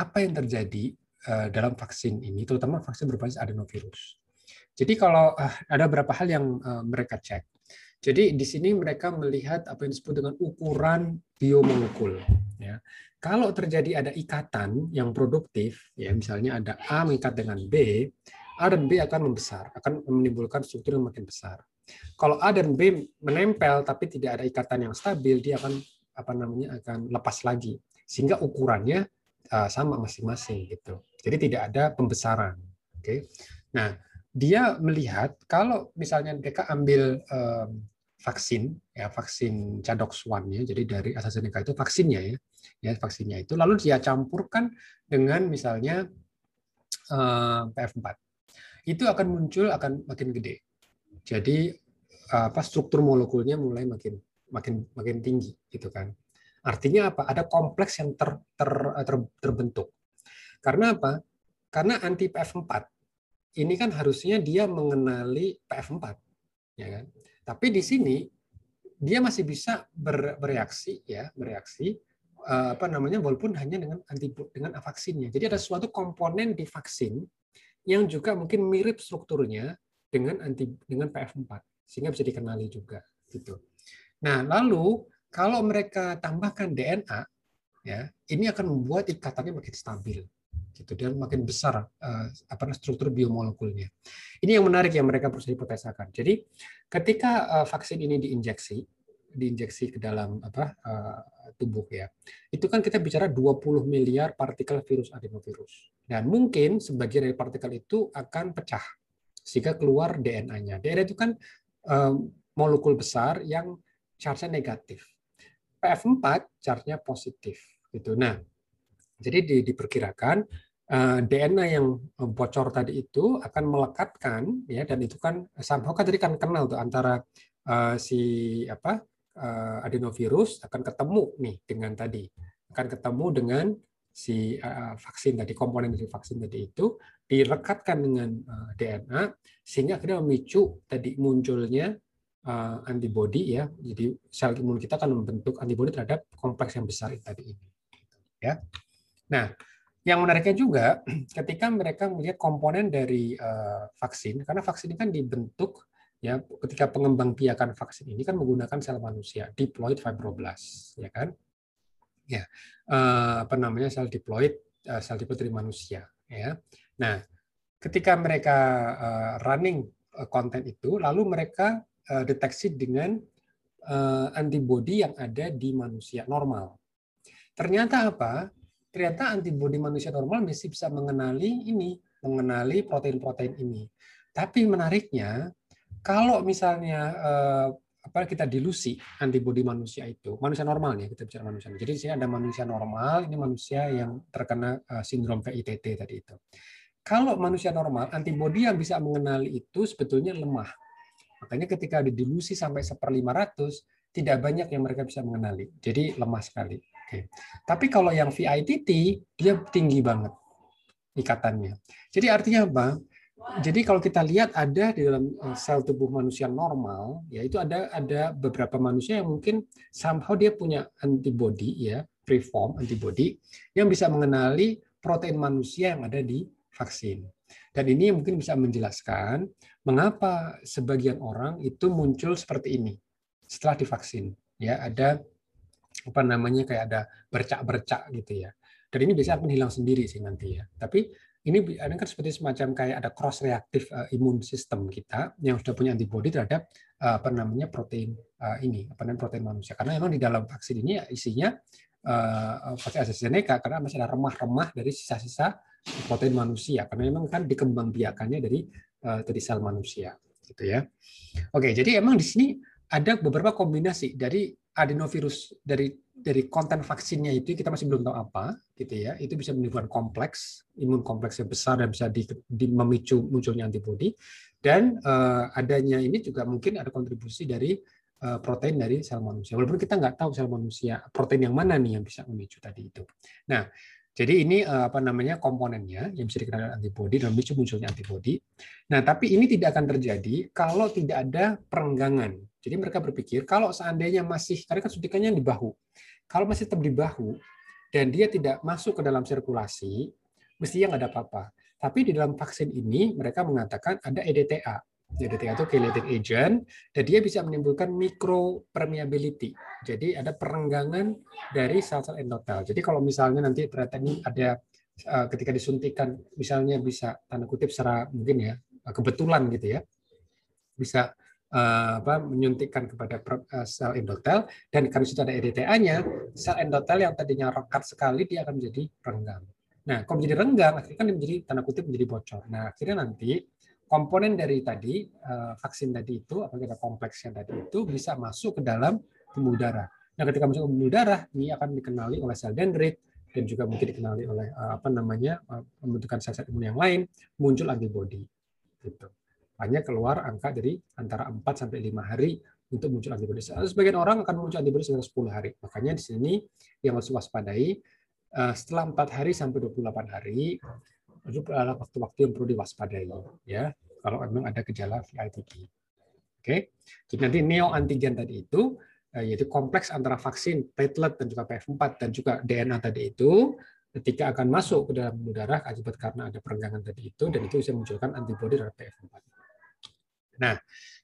apa yang terjadi dalam vaksin ini, terutama vaksin berbasis adenovirus. Jadi kalau ada beberapa hal yang mereka cek. Jadi di sini mereka melihat apa yang disebut dengan ukuran biomolekul. Ya. Kalau terjadi ada ikatan yang produktif, ya misalnya ada A mengikat dengan B, A dan B akan membesar, akan menimbulkan struktur yang makin besar. Kalau A dan B menempel tapi tidak ada ikatan yang stabil, dia akan akan lepas lagi, sehingga ukurannya sama masing-masing gitu. Jadi tidak ada pembesaran. Oke. Nah, dia melihat kalau misalnya mereka ambil vaksin ya, vaksin ChAdOx1 ya, jadi dari AstraZeneca itu vaksinnya ya. Ya, vaksinnya itu lalu dia campurkan dengan misalnya PF4. Itu akan muncul makin gede. Jadi struktur molekulnya mulai makin tinggi gitu kan. Artinya apa? Ada kompleks yang terbentuk. Karena apa? Karena anti PF4 ini kan harusnya dia mengenali PF4, ya kan? Tapi di sini dia masih bisa bereaksi, ya bereaksi walaupun hanya dengan vaksinnya. Jadi ada suatu komponen di vaksin yang juga mungkin mirip strukturnya dengan PF4 sehingga bisa dikenali juga gitu. Nah lalu kalau mereka tambahkan DNA, ya ini akan membuat ikatannya makin stabil, gitu, dan makin besar struktur biomolekulnya. Ini yang menarik yang mereka perlu dipertanyakan. Jadi ketika vaksin ini diinjeksi ke dalam tubuh ya. Itu kan kita bicara 20 miliar partikel virus adenovirus. Dan mungkin sebagian dari partikel itu akan pecah sehingga keluar DNA-nya. DNA itu kan molekul besar yang charge-nya negatif. PF4 charge-nya positif gitu. Nah, jadi diperkirakan DNA yang bocor tadi itu akan melekatkan ya, dan itu kan somehow kan tadi kan kenal tuh antara adenovirus akan ketemu nih dengan tadi, akan ketemu dengan si vaksin tadi, komponen dari vaksin tadi itu dilekatkan dengan DNA sehingga akhirnya memicu tadi munculnya antibodi ya. Jadi sel imun kita akan membentuk antibodi terhadap kompleks yang besar tadi ini ya. Nah, yang menariknya juga ketika mereka melihat komponen dari vaksin, karena vaksin ini kan dibentuk ya ketika pengembangbiakan vaksin ini kan menggunakan sel manusia, diploid fibroblast ya kan. Ya, sel diploid dari manusia ya. Nah, ketika mereka running konten itu lalu mereka deteksi dengan antibodi yang ada di manusia normal. Ternyata apa? Ternyata antibodi manusia normal masih bisa mengenali protein-protein ini. Tapi menariknya, kalau misalnya kita dilusi antibodi manusia itu, manusia normal nih, kita bicara manusia. Jadi di sini ada manusia normal, ini manusia yang terkena sindrom VITT tadi itu. Kalau manusia normal, antibodi yang bisa mengenali itu sebetulnya lemah. Makanya ketika dilusi sampai 1/500, tidak banyak yang mereka bisa mengenali. Jadi lemah sekali. Oke. Tapi kalau yang VITT, dia tinggi banget ikatannya. Jadi artinya apa? Jadi kalau kita lihat ada di dalam sel tubuh manusia normal, yaitu ada beberapa manusia yang mungkin somehow dia punya antibody ya, preform antibody yang bisa mengenali protein manusia yang ada di vaksin. Dan ini mungkin bisa menjelaskan mengapa sebagian orang itu muncul seperti ini setelah divaksin. Ya, ada kayak ada bercak-bercak gitu ya. Dan ini biasanya akan hilang sendiri sih nanti ya. Tapi ini kan seperti semacam kayak ada cross reaktif imun sistem kita yang sudah punya antibodi terhadap protein ini, protein manusia. Karena memang di dalam vaksin ini isinya vaksin AstraZeneca, karena masih ada remah-remah dari sisa-sisa protein manusia. Karena memang kan dikembangbiakannya dari sel manusia gitu ya. Oke, jadi emang di sini ada beberapa kombinasi dari adenovirus, dari konten vaksinnya itu kita masih belum tahu apa gitu ya. Itu bisa menimbulkan kompleks imun kompleks yang besar dan bisa memicu munculnya antibodi, dan adanya ini juga mungkin ada kontribusi dari protein dari sel manusia, walaupun kita nggak tahu sel manusia protein yang mana nih yang bisa memicu tadi itu. Nah, jadi ini komponennya yang bisa dikenal antibodi dan memicu munculnya antibodi. Nah, tapi ini tidak akan terjadi kalau tidak ada perenggangan. Jadi mereka berpikir kalau seandainya masih, karena kan suntikannya di bahu, kalau masih tetap di bahu dan dia tidak masuk ke dalam sirkulasi, mestinya nggak ada apa-apa. Tapi di dalam vaksin ini mereka mengatakan ada EDTA. EDTA itu chelating agent, dan dia bisa menimbulkan micropermeability. Jadi ada perenggangan dari sel-sel endotel. Jadi kalau misalnya nanti ternyata ini ada ketika disuntikan, misalnya bisa tanda kutip secara mungkin ya kebetulan gitu ya, bisa menyuntikkan kepada sel endotel, dan karena itu ada EDTA-nya, sel endotel yang tadinya rekat sekali dia akan menjadi renggang. Nah, kalau menjadi renggang akhirnya kan menjadi tanda kutip menjadi bocor. Nah, akhirnya nanti komponen dari tadi vaksin tadi itu, apalagi ada kompleksnya tadi itu, bisa masuk ke dalam pembuluh darah. Nah, ketika masuk ke pembuluh darah ini akan dikenali oleh sel dendrit dan juga mungkin dikenali oleh pembentukan sel-sel imun yang lain, muncul antibodi. Gitu. Hanya keluar angka dari antara 4 sampai 5 hari untuk muncul antibodi. Sebagian orang akan muncul antibodi sekitar 10 hari. Makanya di sini yang harus waspadai setelah 4 hari sampai 28 hari. Itu adalah waktu-waktu yang perlu diwaspadai ya kalau memang ada gejala VITT. Oke. Jadi nanti neoantigen tadi itu yaitu kompleks antara vaksin, platelet dan juga PF4 dan juga DNA tadi itu ketika akan masuk ke dalam pembuluh darah akibat karena ada perenggangan tadi itu, dan itu bisa memunculkan antibodi terhadap PF4. Nah,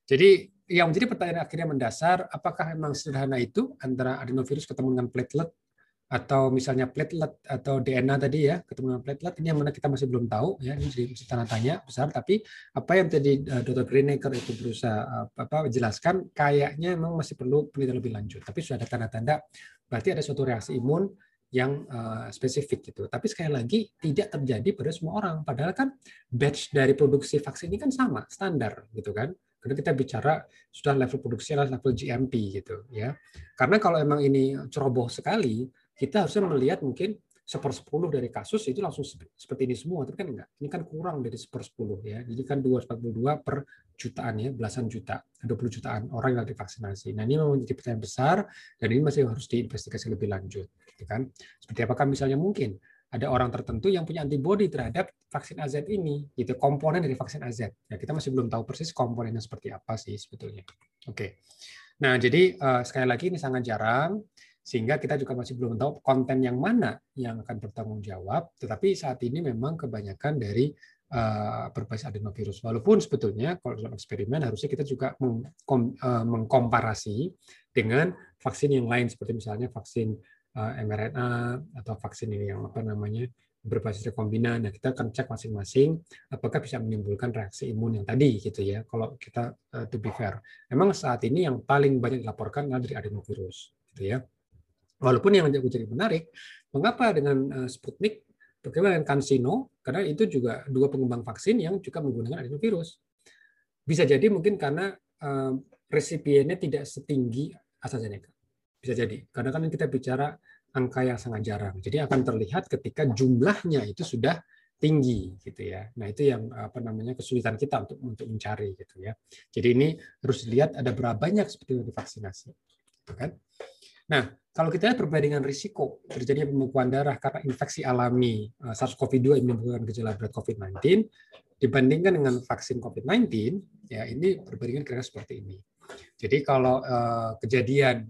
jadi yang menjadi pertanyaan akhirnya mendasar, apakah memang sederhana itu antara adenovirus ketemu dengan platelet, atau misalnya platelet atau DNA tadi ya ketemu dengan platelet, ini yang mana kita masih belum tahu ya, ini jadi tanda tanya besar. Tapi apa yang tadi Dr. Greinacher itu berusaha jelaskan, kayaknya memang masih perlu penelitian lebih lanjut, tapi sudah ada tanda-tanda berarti ada suatu reaksi imun yang spesifik gitu. Tapi sekali lagi tidak terjadi pada semua orang. Padahal kan batch dari produksi vaksin ini kan sama, standar gitu kan. Karena kita bicara sudah level produksi adalah level GMP gitu ya. Karena kalau emang ini ceroboh sekali, kita harusnya melihat mungkin 1/10 dari kasus itu langsung seperti ini semua, tapi kan enggak. Ini kan kurang dari 1/10 ya. Jadi kan 242 per jutaan ya, belasan juta, 20 jutaan orang yang divaksinasi. Nah, ini memang menjadi pertanyaan besar dan ini masih harus diinvestigasi lebih lanjut, gitu kan? Seperti apakah misalnya mungkin ada orang tertentu yang punya antibodi terhadap vaksin AZ ini, gitu, komponen dari vaksin AZ. Ya, kita masih belum tahu persis komponennya seperti apa sih sebetulnya. Oke. Nah, jadi sekali lagi ini sangat jarang, sehingga kita juga masih belum tahu konten yang mana yang akan bertanggung jawab, tetapi saat ini memang kebanyakan dari berbasis adenovirus. Walaupun sebetulnya kalau dalam eksperimen harusnya kita juga mengkomparasi dengan vaksin yang lain, seperti misalnya vaksin mRNA atau vaksin yang apa namanya berbasis rekombinan. Nah, kita akan cek masing-masing apakah bisa menimbulkan reaksi imun yang tadi gitu ya. Kalau kita to be fair, memang saat ini yang paling banyak dilaporkan adalah dari adenovirus gitu ya. Walaupun yang jadi menarik, mengapa dengan Sputnik, bagaimana dengan CanSino? Karena itu juga dua pengembang vaksin yang juga menggunakan adenovirus. Bisa jadi mungkin karena resipiennya tidak setinggi AstraZeneca. Bisa jadi. Karena kan kita bicara angka yang sangat jarang. Jadi akan terlihat ketika jumlahnya itu sudah tinggi gitu ya. Nah, itu yang apa namanya kesulitan kita untuk mencari gitu ya. Jadi ini harus dilihat ada berapa banyak sebetulnya divaksinasi. Gitu kan? Nah, kalau kita lihat perbandingan risiko terjadinya pembekuan darah karena infeksi alami SARS-CoV-2 yang menimbulkan gejala berat COVID-19 dibandingkan dengan vaksin COVID-19, ya ini perbandingan kira-kira seperti ini. Jadi kalau kejadian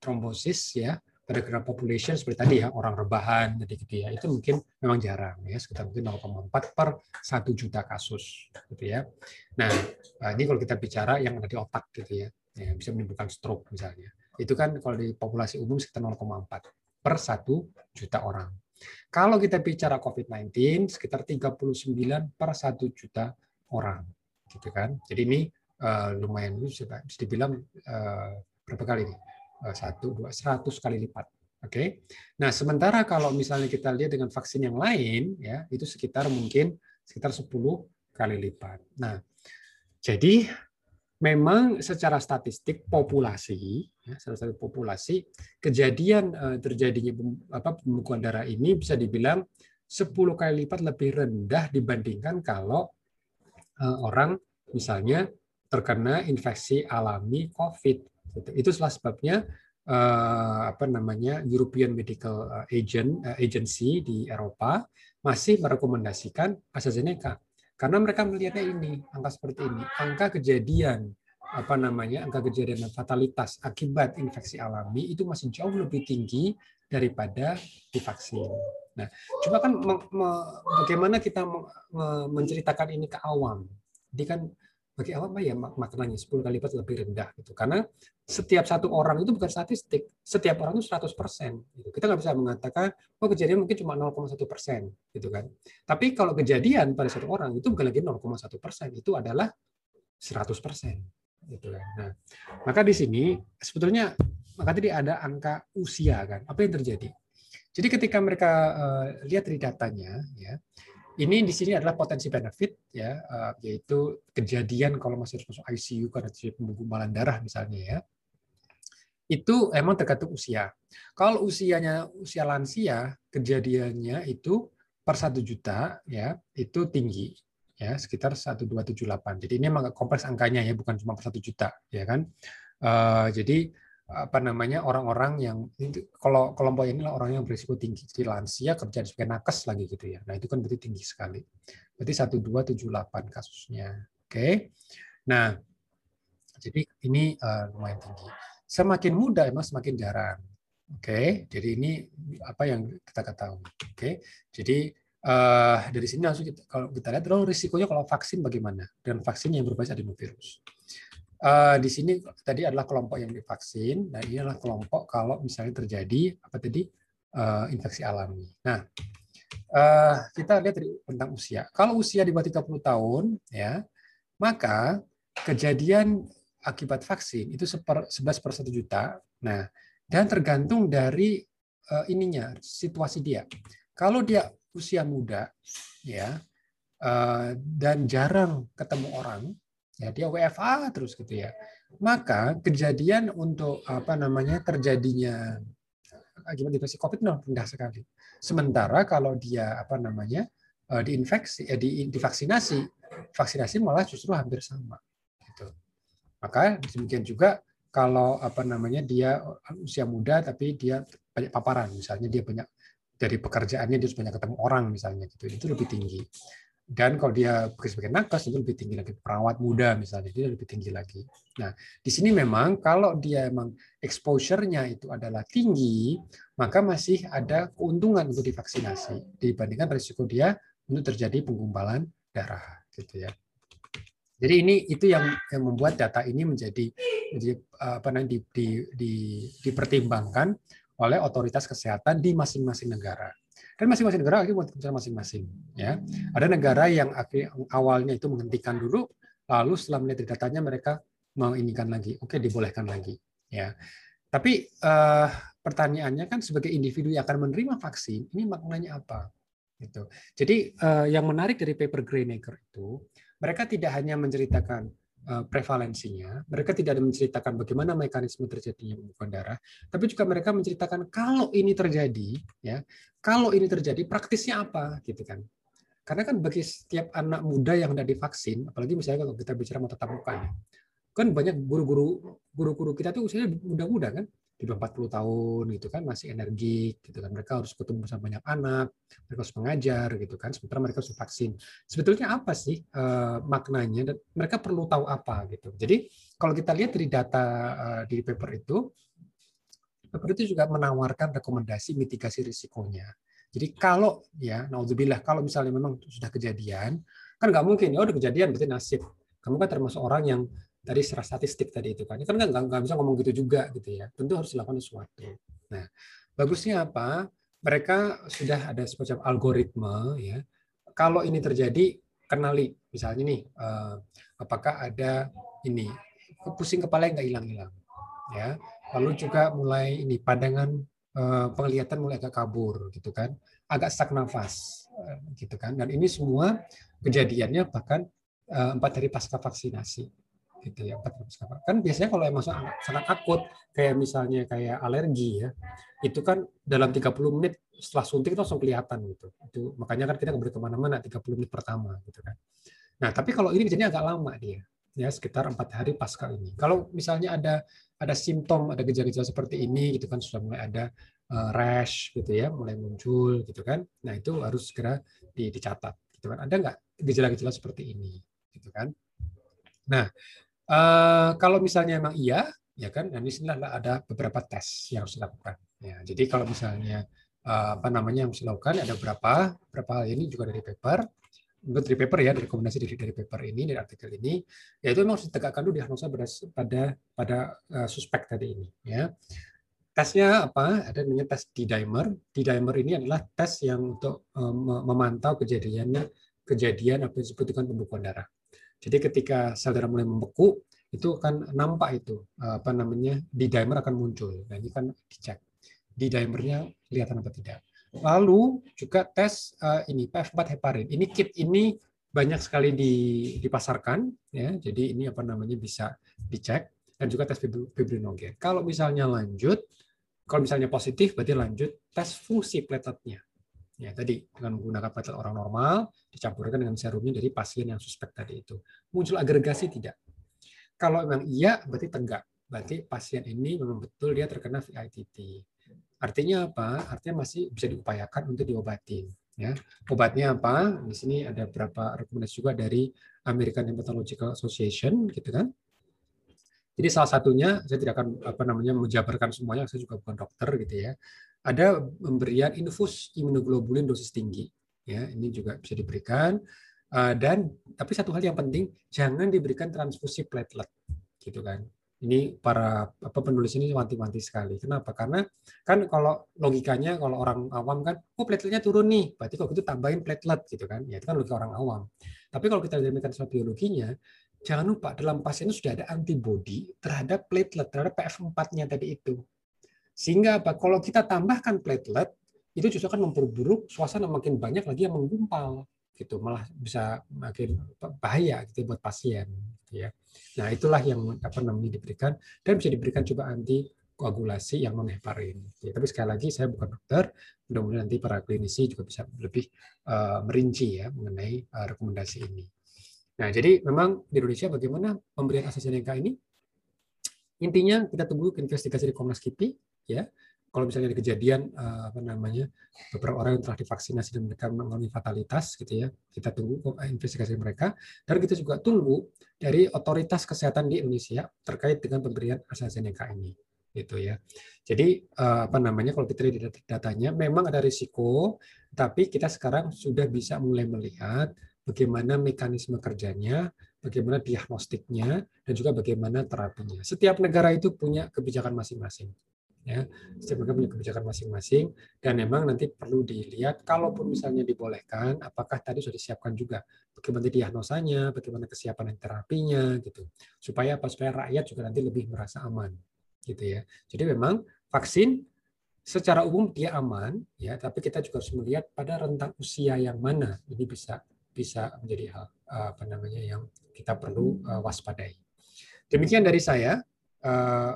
trombosis ya pada general population seperti tadi ya, orang rebahan jadi gitu ya, itu mungkin memang jarang ya, sekitar mungkin 0,4 per 1 juta kasus gitu ya. Nah, ini kalau kita bicara yang ada di otak gitu ya, ya bisa menimbulkan stroke misalnya. Itu kan kalau di populasi umum sekitar 0,4 per 1 juta orang. Kalau kita bicara COVID-19 sekitar 39 per 1 juta orang, gitu kan? Jadi ini lumayan bisa dibilang berapa kali nih? 100 kali lipat. Oke. Okay? Nah, sementara kalau misalnya kita lihat dengan vaksin yang lain, ya itu sekitar 10 kali lipat. Nah, jadi memang secara statistik populasi, ya, kejadian terjadinya pembekuan darah ini bisa dibilang 10 kali lipat lebih rendah dibandingkan kalau orang misalnya terkena infeksi alami COVID. Itu salah sebabnya apa namanya European Medical Agency di Eropa masih merekomendasikan AstraZeneca. Karena mereka melihatnya ini, angka seperti ini, angka kejadian apa namanya, angka kejadian dan fatalitas akibat infeksi alami itu masih jauh lebih tinggi daripada divaksin. Nah, coba kan bagaimana kita menceritakan ini ke awam? Jadi kan bagi awam ya maknanya 10 kali lipat lebih rendah gitu. Karena setiap satu orang itu bukan statistik, setiap orang itu 100%. Gitu. Kita nggak bisa mengatakan oh kejadian mungkin cuma 0,1% gitu kan. Tapi kalau kejadian pada satu orang itu bukan lagi 0,1%, itu adalah 100% gitu kan. Nah, maka di sini sebetulnya maka tadi ada angka usia kan. Apa yang terjadi? Jadi ketika mereka lihat dari datanya ya. Ini di sini adalah potensi benefit ya, yaitu kejadian kalau masih harus masuk ICU karena penggumpalan darah misalnya ya. Itu emang tergantung usia. Kalau usia lansia, kejadiannya itu per 1 juta ya, itu tinggi ya, sekitar 1278. Jadi ini memang kompleks angkanya ya, bukan cuma per 1 juta ya kan. Jadi apa namanya orang-orang yang kalau kelompok ini lah orang yang berisiko tinggi, jadi lansia kerja sebagai nakes lagi gitu ya. Nah, itu kan berarti tinggi sekali. Berarti 1278 kasusnya. Oke. Nah, jadi ini lumayan tinggi. Semakin muda emang semakin jarang. Oke. Jadi ini apa yang kita ketahui. Oke. Jadi dari sini langsung kalau kita lihat lalu risikonya kalau vaksin bagaimana dan vaksin yang berbasis adenovirus. Di sini tadi adalah kelompok yang divaksin dan ini adalah kelompok kalau misalnya terjadi apa tadi infeksi alami. Nah, kita lihat tentang usia. Kalau usia di bawah 30 tahun ya, maka kejadian akibat vaksin itu 11 per 1 juta. Nah, dan tergantung dari ininya, situasi dia. Kalau dia usia muda, ya, dan jarang ketemu orang, ya dia WFA terus gitu ya. Maka kejadian untuk apa namanya terjadinya akibat infeksi COVID rendah sekali. Sementara kalau dia apa namanya diinfeksi, divaksinasi malah justru hampir sama. Gitu. Maka demikian juga kalau apa namanya dia usia muda tapi dia banyak paparan, misalnya dia banyak dari pekerjaannya dia banyak ketemu orang misalnya, gitu itu lebih tinggi. Dan kalau dia sebagai nakes itu lebih tinggi lagi, perawat muda misalnya dia lebih tinggi lagi. Nah di sini memang kalau dia emang exposure-nya itu adalah tinggi, maka masih ada keuntungan untuk divaksinasi dibandingkan risiko dia untuk terjadi penggumpalan darah, gitu ya. Jadi ini itu yang membuat data ini menjadi apa namanya dipertimbangkan oleh otoritas kesehatan di masing-masing negara. Dan masing-masing negara akhirnya keputusan masing-masing. Ya, ada negara yang awalnya itu menghentikan dulu, lalu setelah melihat datanya mereka menginginkan lagi, oke dibolehkan lagi. Ya, tapi pertanyaannya kan sebagai individu yang akan menerima vaksin ini maknanya apa? Gitu. Jadi yang menarik dari paper Greinacher itu, mereka tidak hanya menceritakan prevalensinya, mereka tidak ada menceritakan bagaimana mekanisme terjadinya penggumpalan darah, tapi juga mereka menceritakan kalau ini terjadi, ya. Kalau ini terjadi, praktisnya apa, gitu kan? Karena kan bagi setiap anak muda yang sudah divaksin, apalagi misalnya kalau kita bicara mau tatap muka, kan banyak guru-guru kita tuh usianya muda-muda kan, di bawah 40 tahun gitu kan, masih energik gitu kan, mereka harus ketemu sama banyak anak, mereka harus mengajar gitu kan, sementara mereka harus vaksin. Sebetulnya apa sih maknanya? Dan mereka perlu tahu apa gitu. Jadi kalau kita lihat dari data di paper itu juga menawarkan rekomendasi mitigasi risikonya. Jadi kalau ya, naudzubillah, kalau misalnya memang sudah kejadian, kan nggak mungkin ya udah kejadian berarti nasib. Kamu kan termasuk orang yang dari secara statistik tadi itu kan nggak bisa ngomong gitu juga gitu ya. Tentu harus dilakukan sesuatu. Nah, bagusnya apa? Mereka sudah ada semacam algoritma ya. Kalau ini terjadi kenali, misalnya nih apakah ada ini pusing kepala yang nggak hilang-hilang ya. Lalu juga mulai ini pandangan penglihatan mulai agak kabur gitu kan, agak sesak nafas gitu kan, dan ini semua kejadiannya bahkan 4 hari pasca vaksinasi gitu ya, 4 hari pasca. Kan biasanya kalau emang sangat akut kayak misalnya kayak alergi ya, itu kan dalam 30 menit setelah suntik itu langsung kelihatan gitu. Itu makanya kan kita nggak boleh kemana-mana 30 menit pertama gitu kan. Nah tapi kalau ini kejadiannya agak lama dia ya, sekitar 4 hari pasca ini. Kalau misalnya ada simptom, ada gejala-gejala seperti ini gitu kan, sudah mulai ada rash gitu ya, mulai muncul gitu kan. Nah, itu harus segera dicatat gitu kan. Ada nggak gejala-gejala seperti ini gitu kan. Nah, kalau misalnya emang iya, ya kan, nah di sini ada beberapa tes yang harus dilakukan. Ya, jadi kalau misalnya apa namanya yang harus dilakukan ada beberapa hal ini juga dari paper. Menurut dari paper ya, rekomendasi dari paper ini, dari artikel ini, yaitu memang harus ditegakkan dulu diagnosa pada suspek tadi ini. Ya. Tesnya apa? Ada namanya tes D-dimer. D-dimer ini adalah tes yang untuk memantau kejadian apa yang disebut dengan pembekuan darah. Jadi ketika sel darah mulai membeku, itu akan nampak itu apa namanya D-dimer akan muncul. Nah ini kan dicek D-dimernya kelihatan apa tidak. Lalu juga tes ini PF4 heparin. Ini kit ini banyak sekali dipasarkan ya. Jadi ini apa namanya bisa dicek, dan juga tes fibrinogen. Kalau misalnya positif berarti lanjut tes fungsi plateletnya. Ya tadi dengan menggunakan platelet orang normal dicampurkan dengan serumnya dari pasien yang suspek tadi itu. Muncul agregasi tidak? Kalau memang iya berarti tegak. Berarti pasien ini memang betul dia terkena VITT. Artinya apa? Artinya masih bisa diupayakan untuk diobatin. Ya. Obatnya apa? Di sini ada beberapa rekomendasi juga dari American Hematological Association, gitu kan? Jadi salah satunya, saya tidak akan apa namanya menjabarkan semuanya, saya juga bukan dokter, gitu ya. Ada pemberian infus imunoglobulin dosis tinggi. Ya, ini juga bisa diberikan. Dan tapi satu hal yang penting, jangan diberikan transfusi platelet, gitu kan? Ini para penulis ini wanti-wanti sekali. Kenapa? Karena kan kalau logikanya kalau orang awam kan, oh plateletnya turun nih, berarti kalau gitu tambahin platelet gitu kan. Ya itu kan logika orang awam. Tapi kalau kita lihat mekanisme biologinya, jangan lupa dalam pasien itu sudah ada antibodi terhadap platelet, terhadap PF4-nya tadi itu. Sehingga apa? Kalau kita tambahkan platelet, itu justru akan memperburuk suasana, makin banyak lagi yang menggumpal, gitu, malah bisa makin bahaya gitu buat pasien, gitu ya. Nah itulah yang apa namanya diberikan, dan bisa diberikan juga antikoagulasi yang non heparin. Gitu. Tapi sekali lagi saya bukan dokter, mudah-mudahan nanti para klinisi juga bisa lebih merinci ya mengenai rekomendasi ini. Nah jadi memang di Indonesia bagaimana pemberian AstraZeneca ini? Intinya kita tunggu investigasi di Komnas KIPI ya. Kalau misalnya ada kejadian apa namanya beberapa orang yang telah divaksinasi dan mereka mengalami fatalitas gitu ya, kita tunggu investigasi mereka, dan kita juga tunggu dari otoritas kesehatan di Indonesia terkait dengan pemberian AstraZeneca ini gitu ya. Jadi apa namanya kalau kita lihat datanya memang ada risiko, tapi kita sekarang sudah bisa mulai melihat bagaimana mekanisme kerjanya, bagaimana diagnostiknya, dan juga bagaimana terapinya. Setiap negara itu punya kebijakan masing-masing. Ya, setiap mereka punya kebijakan masing-masing, dan memang nanti perlu dilihat kalaupun misalnya dibolehkan, apakah tadi sudah disiapkan juga bagaimana diagnosanya, bagaimana kesiapan terapinya gitu, supaya apa, supaya rakyat juga nanti lebih merasa aman gitu ya. Jadi memang vaksin secara umum dia aman ya, tapi kita juga harus melihat pada rentang usia yang mana ini bisa menjadi hal apa namanya yang kita perlu waspadai. Demikian dari saya.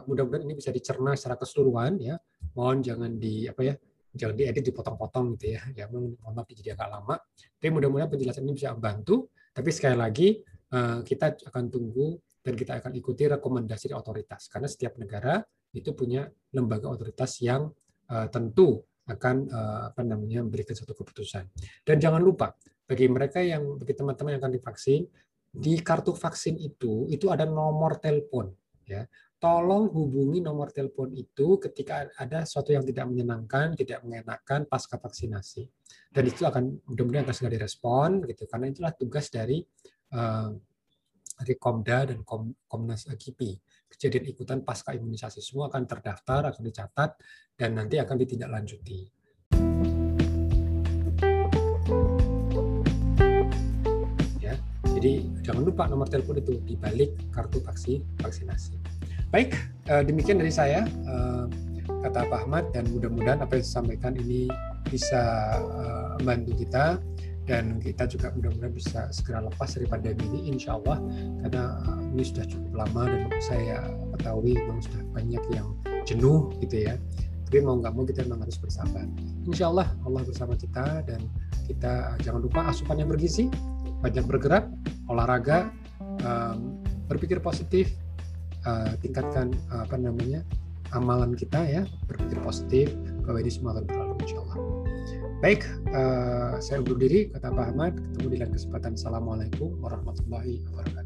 Mudah-mudahan ini bisa dicerna secara keseluruhan ya. Mohon jangan jangan diedit dipotong-potong gitu ya. Ya mohon maaf jadi agak lama. Tapi mudah-mudahan penjelasan ini bisa membantu. Tapi sekali lagi kita akan tunggu dan kita akan ikuti rekomendasi dari otoritas, karena setiap negara itu punya lembaga otoritas yang tentu akan apa namanya memberikan suatu keputusan. Dan jangan lupa bagi mereka yang teman-teman yang akan divaksin, di kartu vaksin itu ada nomor telepon ya. Tolong hubungi nomor telepon itu ketika ada sesuatu yang tidak menyenangkan, tidak mengenakan pasca vaksinasi. Dan itu akan mudah-mudahan akan segera direspon gitu, karena itulah tugas dari Komda dan Komnas KIPI. Kejadian ikutan pasca imunisasi semua akan terdaftar, akan dicatat, dan nanti akan ditindaklanjuti. Jadi jangan lupa nomor telepon itu di balik kartu vaksinasi. Baik, demikian dari saya, kata Pak Ahmad, dan mudah-mudahan apa yang saya sampaikan ini bisa membantu kita, dan kita juga mudah-mudahan bisa segera lepas dari pandemi ini, insya Allah, karena ini sudah cukup lama dan saya ketahui memang sudah banyak yang jenuh gitu ya. Tapi mau nggak mau kita memang harus bersabar. Insya Allah, Allah bersama kita, dan kita jangan lupa asupan yang bergizi, banyak bergerak, olahraga, berpikir positif, tingkatkan apa namanya amalan kita ya, berpikir positif bahwa ini semua akan berlalu insya Allah. Baik, saya undur diri, kata Pak Ahmad, ketemu di lain kesempatan. Assalamualaikum warahmatullahi wabarakatuh.